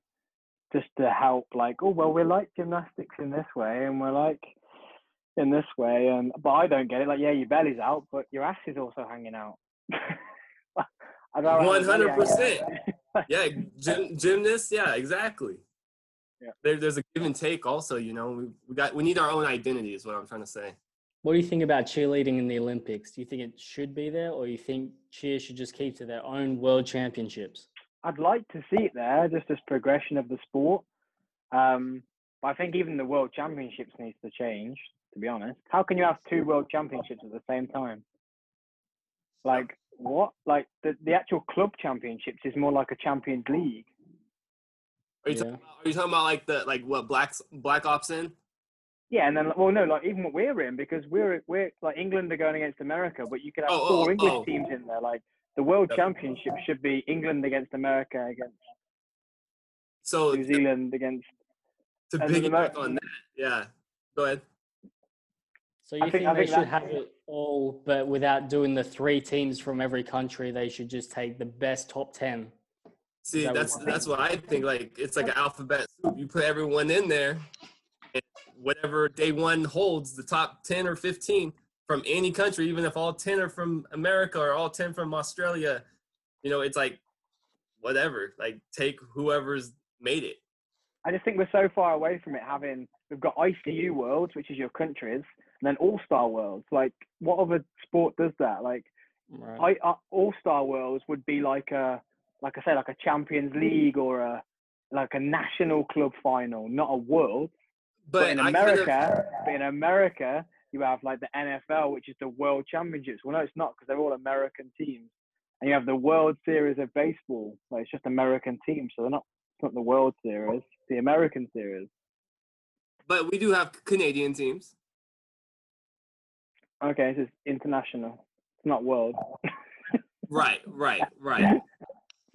Just to help, like, oh, well, we're like gymnastics in this way, and we're like in this way, but I don't get it. Like, yeah, your belly's out, but your ass is also hanging out. 100%. Yeah, gymnasts. Yeah, exactly. Yeah. There's a give and take. Also, you know, we need our own identity, is what I'm trying to say. What do you think about cheerleading in the Olympics? Do you think it should be there, or you think cheer should just keep to their own world championships? I'd like to see it there, just as progression of the sport. But I think even the World Championships needs to change, to be honest. How can you have 2 World Championships at the same time? Like, what? Like, the actual club championships is more like a Champions League. Are you talking about like what Black Ops in? Yeah, and then, well, no, like, even what we're in, because we're like, England are going against America, but you could have four English teams in there, like, the World Championship should be England against America against New Zealand against... To piggyback on that, yeah. Go ahead. So you think they should have it all, but without doing the three teams from every country, they should just take the best top 10. See, that's what I think. Like, it's like an alphabet soup. You put everyone in there, and whatever day one holds, the top 10 or 15 from any country, even if all 10 are from America or all 10 from Australia, you know, it's like whatever. Like, take whoever's made it. I just think we're so far away from it. We've got ICU Worlds, which is your countries, and then All-Star Worlds. Like, what other sport does that? Like, right. All-Star Worlds would be like a, like I said, like a Champions League or a like a national club final, not a world. But in America, you have like the NFL, which is the World Championships. Well, no, it's not, because they're all American teams. And you have the World Series of baseball. Like, it's just American teams, so they're not. It's not the World Series, the American Series. But we do have Canadian teams. Okay, this is international. It's not world. Right. You're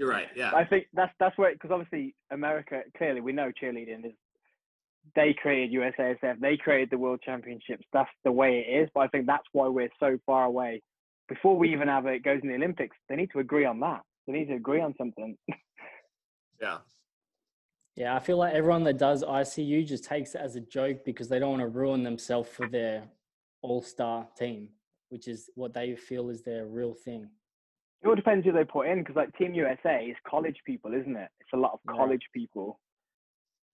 right, yeah. I think that's where, because obviously America, clearly we know cheerleading is, they created USASF, they created the World Championships, that's the way it is, but I think that's why we're so far away. Before we even have it goes in the Olympics, they need to agree on that. They need to agree on something. Yeah, I feel like everyone that does ICU just takes it as a joke because they don't want to ruin themselves for their all-star team, which is what they feel is their real thing. It all depends who they put in, because like Team USA is college people, isn't it? It's a lot of college people.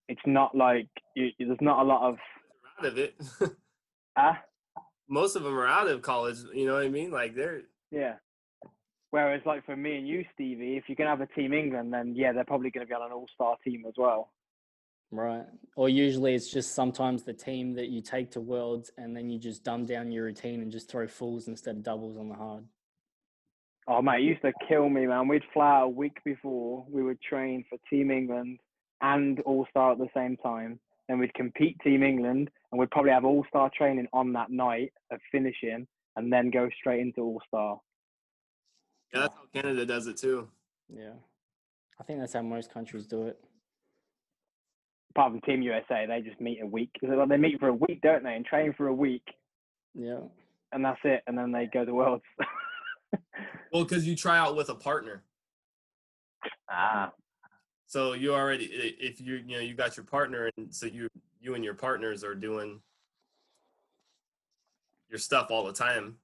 It's not like there's not a lot of out of it. Most of them are out of college. You know what I mean? Like Whereas like for me and you, Stevie, if you can have a Team England, then yeah, they're probably going to be on an all-star team as well. Right. Or usually it's just sometimes the team that you take to Worlds and then you just dumb down your routine and just throw fulls instead of doubles on the hard. Oh, mate, it used to kill me, man. We'd fly out a week before. We would train for Team England and All-Star at the same time. Then we'd compete Team England and we'd probably have All-Star training on that night of finishing and then go straight into All-Star. Yeah, that's how Canada does it too. Yeah. I think that's how most countries do it. Apart from Team USA, they just meet a week. They meet for a week, don't they? And train for a week. Yeah. And that's it. And then they go to Worlds. Well, because you try out with a partner. Ah. So you already, if you know, you got your partner, and so you and your partners are doing your stuff all the time.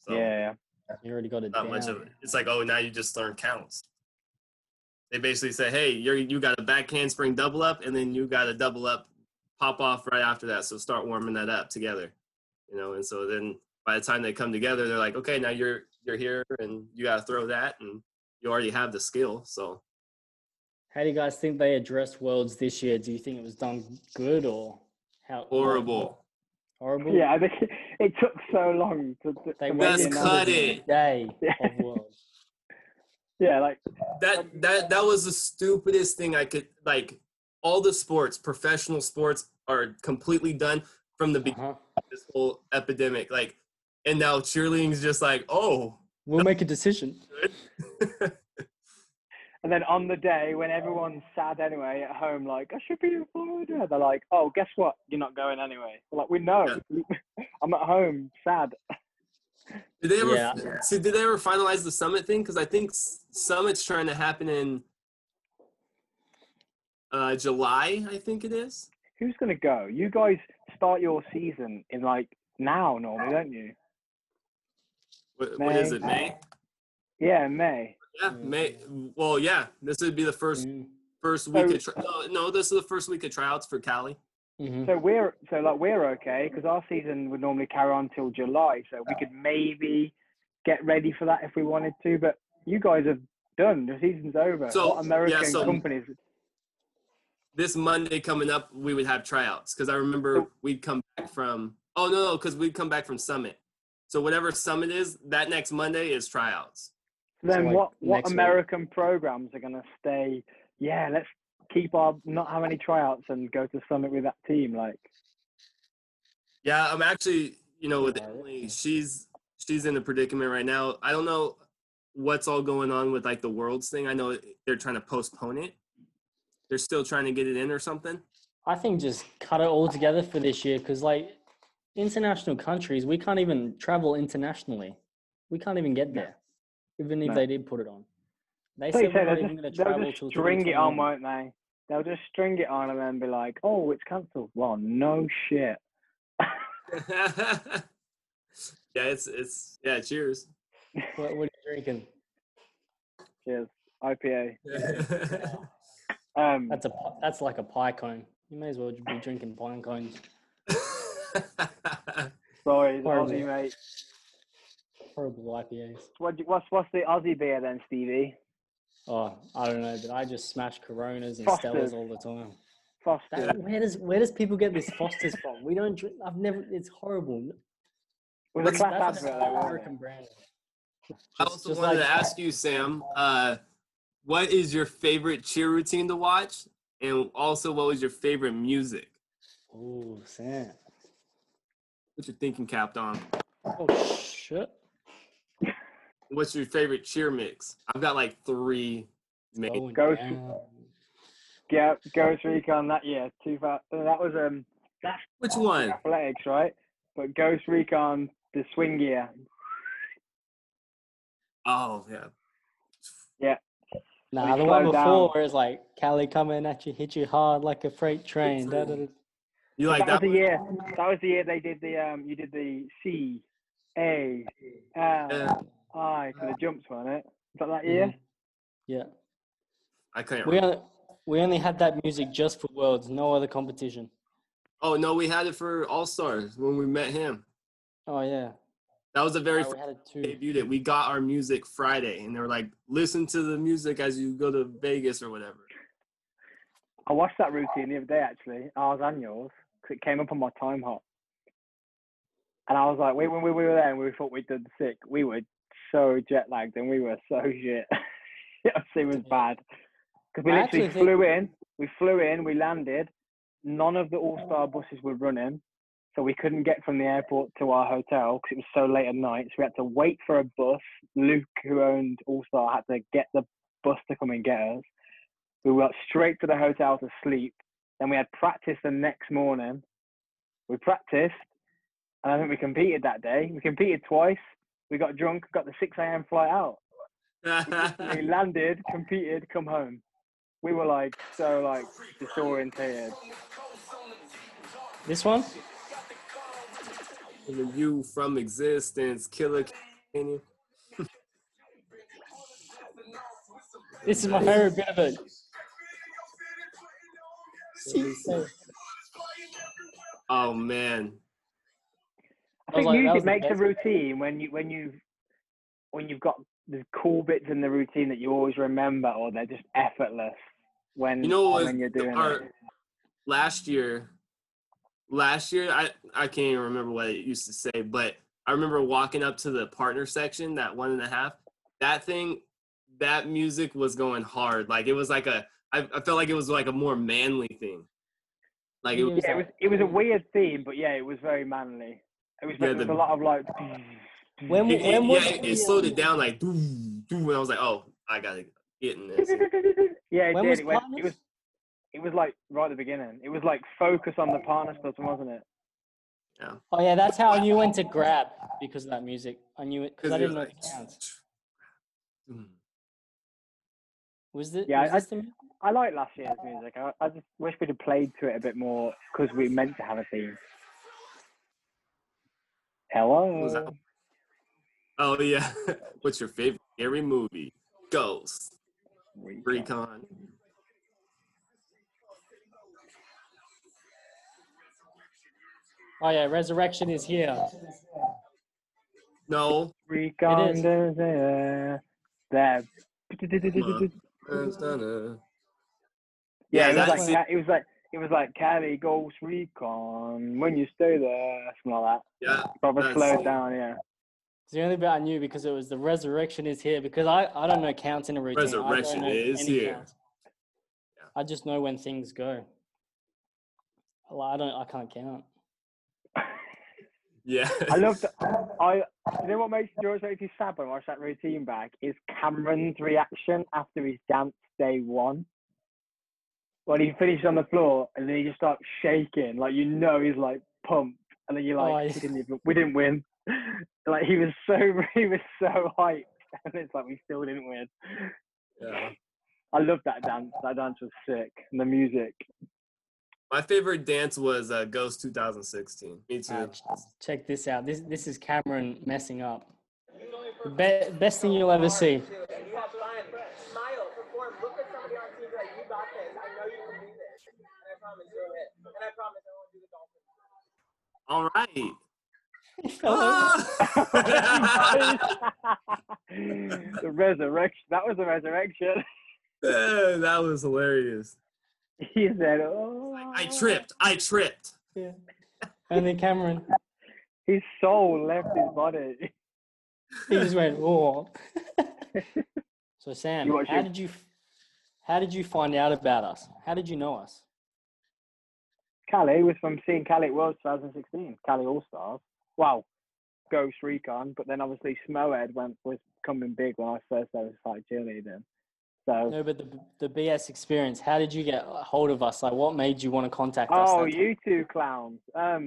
So. Yeah. You already got it. Not down. Much of it. It's like, oh, now you just learn counts. They basically say, hey, you got a back handspring double up, and then you got a double up pop off right after that. So start warming that up together, you know. And so then by the time they come together, they're like, okay, now you're here, and you got to throw that, and you already have the skill. So, how do you guys think they addressed Worlds this year? Do you think it was done good or how horrible? Horrible. Yeah, I mean, it took so long to they just cut it. Day of Worlds. Yeah, like that was the stupidest thing I could. Like, all the sports, professional sports, are completely done from the beginning of this whole epidemic. Like, and now cheerleading's just like, oh, we'll make a decision. And then on the day when everyone's sad anyway at home, like, I should be in Florida, they're like, oh, guess what? You're not going anyway. We're like, we know. Yeah. I'm at home, sad. Did they ever finalize the Summit thing? Because I think Summit's trying to happen in July, I think it is. Who's going to go? You guys start your season in, like, now normally, don't you? What is it, May? Yeah, May. Yeah, May. Well, yeah, this would be the first week. This is the first week of tryouts for Cali. Mm-hmm. So we're okay because our season would normally carry on till July. So we could maybe get ready for that if we wanted to. But you guys have done. The season's over. So what American companies. This Monday coming up, we would have tryouts because I remember we'd come back from. Oh no, because we'd come back from Summit. So whatever Summit is, that next Monday is tryouts. Then like what American week. Programs are going to stay, yeah, let's keep our not have any tryouts and go to Summit with that team, like. Yeah, I'm actually, you know, with Emily, she's in a predicament right now. I don't know what's all going on with, like, the Worlds thing. I know they're trying to postpone it. They're still trying to get it in or something. I think just cut it all together for this year because, like, international countries, we can't even travel internationally. We can't even get there, even if they did put it on. They said we're not even going to travel till 2021. They'll just string it on, won't they? They'll just string it on and then be like, oh, it's cancelled. Well, no shit. Yeah, cheers. What are you drinking? Cheers. IPA. That's like a pie cone. You may as well be drinking pine cones. Sorry, Aussie, mate. Horrible IPAs. What's the Aussie beer then, Stevie? Oh, I don't know, but I just smash Coronas and Fosters. Stellas all the time. Fosters. Where does people get this Fosters from? We don't drink. I've never. It's horrible. That's an American brand. I also wanted to ask you, Sam. What is your favorite cheer routine to watch, and also what was your favorite music? Oh, Sam. What's your thinking cap on? Oh shit. What's your favorite cheer mix? I've got like three. Ghost Recon that year. That was Which one? Athletics, right? But Ghost Recon, the swing gear. Oh yeah. Yeah. Nah, the one before where it's like Cali coming at you, hit you hard like a freight train. You like that? That was the year they did the you did the CALI for the jumps, wasn't it? Was that year? Yeah. I can't remember. We only had that music just for Worlds, no other competition. Oh no, we had it for All Stars when we met him. Oh yeah. That was the very first debut that we got our music Friday, and they were like, listen to the music as you go to Vegas or whatever. I watched that routine the other day, actually, ours and yours, because it came up on my time hop. And I was like, when we were there and we thought we'd done sick, we were so jet-lagged and we were so shit. It was bad. Because we literally flew in, we landed, none of the All-Star buses were running. So we couldn't get from the airport to our hotel because it was so late at night. So we had to wait for a bus. Luke, who owned All-Star, had to get the bus to come and get us. We went straight to the hotel to sleep. Then we had practice the next morning. We practiced, and I think we competed that day. We competed twice. We got drunk, got the 6 a.m. flight out. We landed, competed, come home. We were so disorientated. This one? You from existence, killer. This is my favorite bit of it. Oh man! I think music makes a routine when you've got the cool bits in the routine that you always remember, or they're just effortless when you're doing it. Last year, I can't even remember what it used to say, but I remember walking up to the partner section, that 1.5. That music was going hard. Like it was like I felt like it was like a more manly thing. Like it was a weird theme, but yeah, it was very manly. It was a lot of like. It slowed it down like, and I was like, oh, I gotta get in this. Yeah, it did. It was like right at the beginning. It was like focus on the partner stuff, wasn't it? Yeah. Oh yeah, that's how I knew when to grab because of that music. I knew it because I didn't know the sounds. I like last year's music. I just wish we'd have played to it a bit more because we meant to have a theme. Hello. Oh yeah. What's your favorite scary movie? Ghost Recon. Oh yeah, resurrection is here. No. Recon is there. Yeah, it was like Cali Ghost Recon when you stay there, something like that. Yeah. Probably slowed down, yeah. It's the only bit I knew because it was the resurrection is here because I don't know counts in a routine. Resurrection is here. Counts. I just know when things go. I can't count. Yeah. You know what makes George H.T. sad when I watch that routine back is Cameron's reaction after his dance day one. When he finished on the floor and then he just starts shaking, he's like pumped. and then you're like, oh, yeah. we didn't win. Like he was so hyped, and it's like we still didn't win. Yeah. I loved that dance. That dance was sick, and the music. My favorite dance was Ghost 2016. Me too. Check this out. This is Cameron messing up. Best thing you'll ever see. All right. The resurrection. That was a resurrection. That was hilarious. He said, "Oh, I tripped." Yeah. And then Cameron, his soul left his body. He just went, "Oh." So Sam, how did you find out about us? How did you know us? Cali was from seeing Cali at Worlds 2016, Cali All-Stars. Wow, Ghost Recon. But then obviously Smohead was coming big when I first ever started cheerleading. So no, but the BS experience. How did you get hold of us? Like, what made you want to contact us? Oh, you two clowns. Yeah,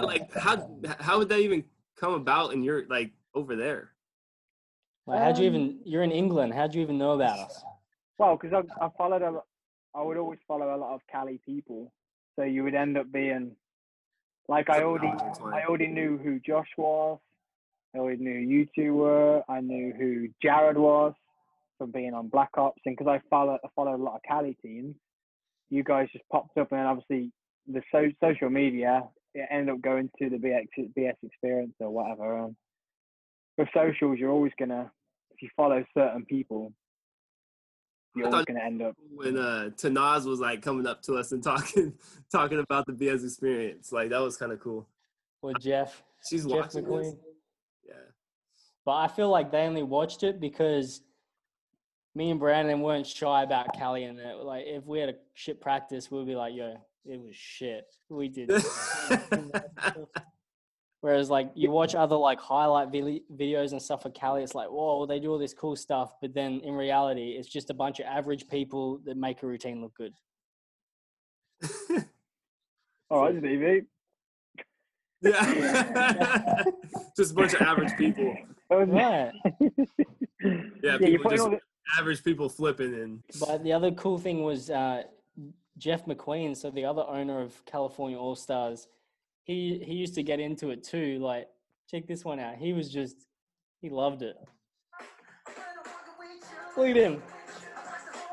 like how would that even come about? And you're like over there. Like, you're in England. How'd you even know about us? Well, because I would always follow a lot of Cali people, so you would end up being like I already knew who Josh was. I already knew who you two were. I knew who Jared was from being on Black Ops, and because I followed a lot of Cali teams, you guys just popped up, and then obviously the social media, it ended up going to the BS experience or whatever. With socials, you're always gonna, if you follow certain people, you're always gonna end up. When Tanaz was like coming up to us and talking about the BS experience, like that was kind of cool. Well, Jeff, she's watching this. Yeah. But I feel like they only watched it because me and Brandon weren't shy about Cali, and it, like if we had a shit practice, we'd be like, "Yo, it was shit. We did." Whereas like you watch other like highlight videos and stuff for Cali, it's like, "Whoa, they do all this cool stuff," but then in reality, it's just a bunch of average people that make a routine look good. All right, DB. Yeah, just a bunch of average people. Yeah, people just average people flipping in. But the other cool thing was Jeff McQueen, so the other owner of California All-Stars, he used to get into it too. Like, check this one out. He loved it. Look at him.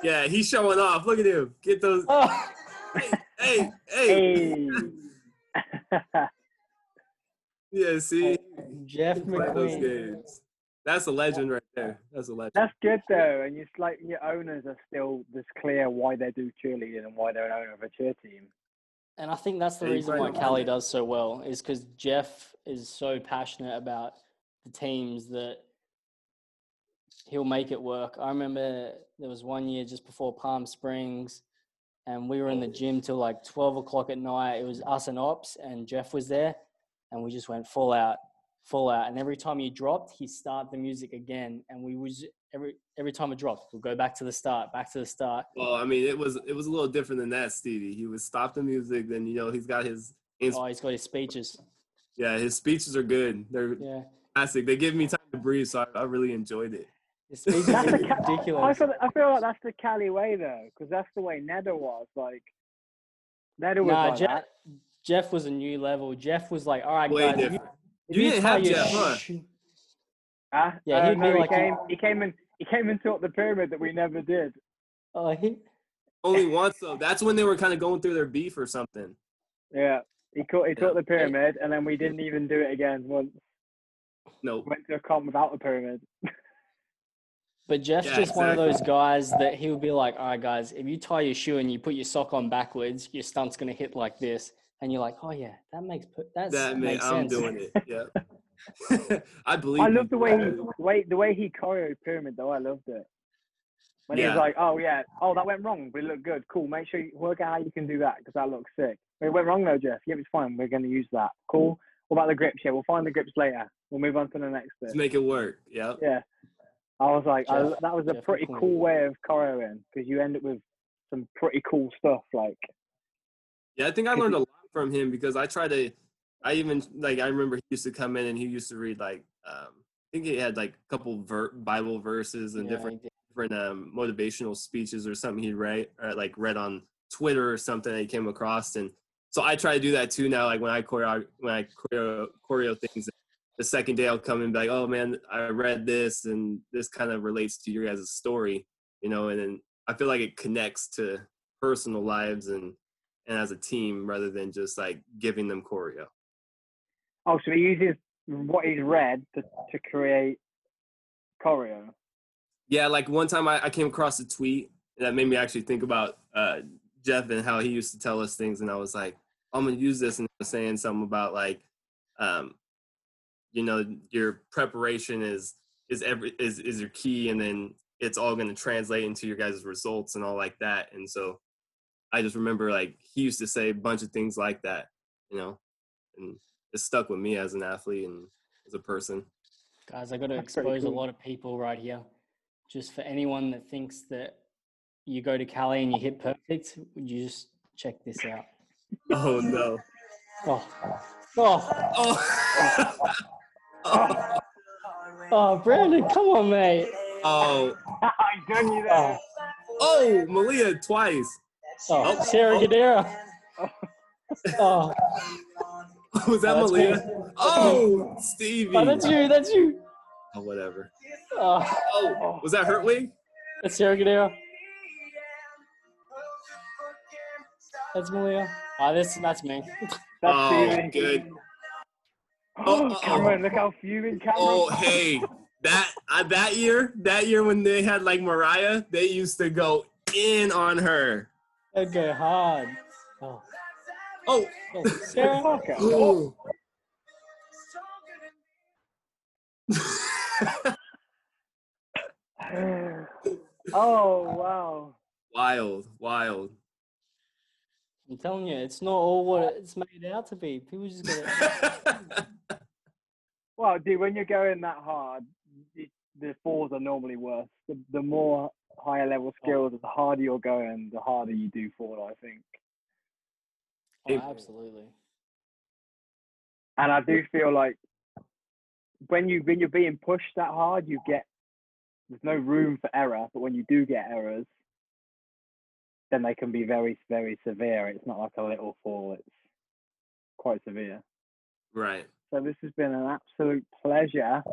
Yeah, he's showing off. Look at him. Get those. Oh. Hey. Yeah, see? Jeff McQueen. That's a legend right there. That's a legend. That's good, though. And it's like your owners are still this clear why they do cheerleading and why they're an owner of a cheer team. And I think that's the reason why Cali does so well is because Jeff is so passionate about the teams that he'll make it work. I remember there was one year just before Palm Springs, and we were in the gym till like 12 o'clock at night. It was us and Ops, and Jeff was there. And we just went full out. And every time you dropped, he started the music again. And we was every time it dropped, we'll go back to the start. Well, I mean, it was a little different than that, Stevie. He would stop the music, then he's got his. He's got his speeches. Yeah, his speeches are good. They're fantastic. They give me time to breathe, so I really enjoyed it. His speeches are ridiculous. I feel like that's the Cali way though, because that's the way Netta was. Like Netta was like that. Jeff was a new level. Jeff was like, all right, guys. You didn't have Jeff, huh? He came and taught the pyramid that we never did. Oh, he only once though. That's when they were kind of going through their beef or something. Yeah, he taught the pyramid, and then we didn't even do it again once. No, went to a comp without the pyramid. But Jeff's one of those guys that he'll be like, all right, guys, if you tie your shoe and you put your sock on backwards, your stunt's gonna hit like this. And you're like, oh yeah, that makes sense. I'm doing it. Yeah, I believe. I love the way he choreoed pyramid though. I loved it. When he was like, oh that went wrong, but it looked good. Cool. Make sure you work out how you can do that because that looks sick. It went wrong though, Jeff. Yeah, it's fine. We're going to use that. Cool. What about the grips? Yeah, we'll find the grips later. We'll move on to the next bit. Let's make it work. Yeah. Yeah. I was like, Jeff, that was a pretty cool way of choreoing because you end up with some pretty cool stuff like. Yeah, I think I learned a lot from him because I try to, I even, like, I remember he used to come in and he used to read, like, I think he had, like, a couple Bible verses and different motivational speeches or something he'd write, or, like, read on Twitter or something that he came across. And so I try to do that, too, now, like, when I choreo things. The second day I'll come and be like, oh, man, I read this, and this kind of relates to your guys' story, you know, and then I feel like it connects to personal lives and as a team rather than just, like, giving them choreo. Oh, so he uses what he's read to create choreo? Yeah, like one time I came across a tweet that made me actually think about Jeff and how he used to tell us things, and I was like, I'm going to use this, and I was saying something about, like, you know, your preparation is your key, and then it's all going to translate into your guys' results and all like that. And so I just remember, like, he used to say a bunch of things like that, you know, and it stuck with me as an athlete and as a person. Guys, I got to expose a lot of people right here. Just for anyone that thinks that you go to Cali and you hit perfect, would you just check this out? Oh, no. Oh. Oh, Brandon, come on, mate. Oh. I done you that. Oh, Malia twice. Oh, Sarah Gadera. Oh. Was that Malia? Cool. Oh, Stevie. Oh, that's you. Oh, whatever. Oh, was that Hurtwig? That's Sarah Gadera. That's Malia. Oh, that's me. That's fuming. Good. Oh, Cameron, look how fuming Cameron. Oh, hey, that year when they had, like, Mariah, they used to go in on her. They'd go hard. Oh. Sarah Parker. Oh. Oh, wow. Wild. I'm telling you, it's not all what it's made out to be. People just gotta. Well, dude, when you're going that hard, the falls are normally worse. The more higher level skills, the harder you're going, the harder you do fall, I think. Oh, absolutely. And I do feel like when you're being pushed that hard, there's no room for error. But when you do get errors, then they can be very, very severe. It's not like a little fall. It's quite severe. Right. So this has been an absolute pleasure.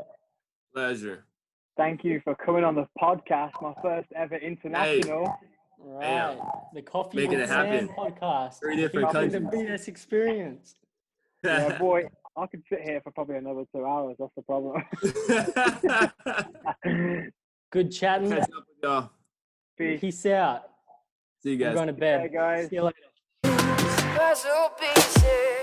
Thank you for coming on the podcast, my first ever international. Hey. Right. The Coffee Making with Sam podcast. 3 different countries. The BS Experience. Yeah, boy, I could sit here for probably another 2 hours. That's the problem. Good chatting. Catch up with y'all. Peace out. See you guys. We're going to bed. Hey guys. See you later.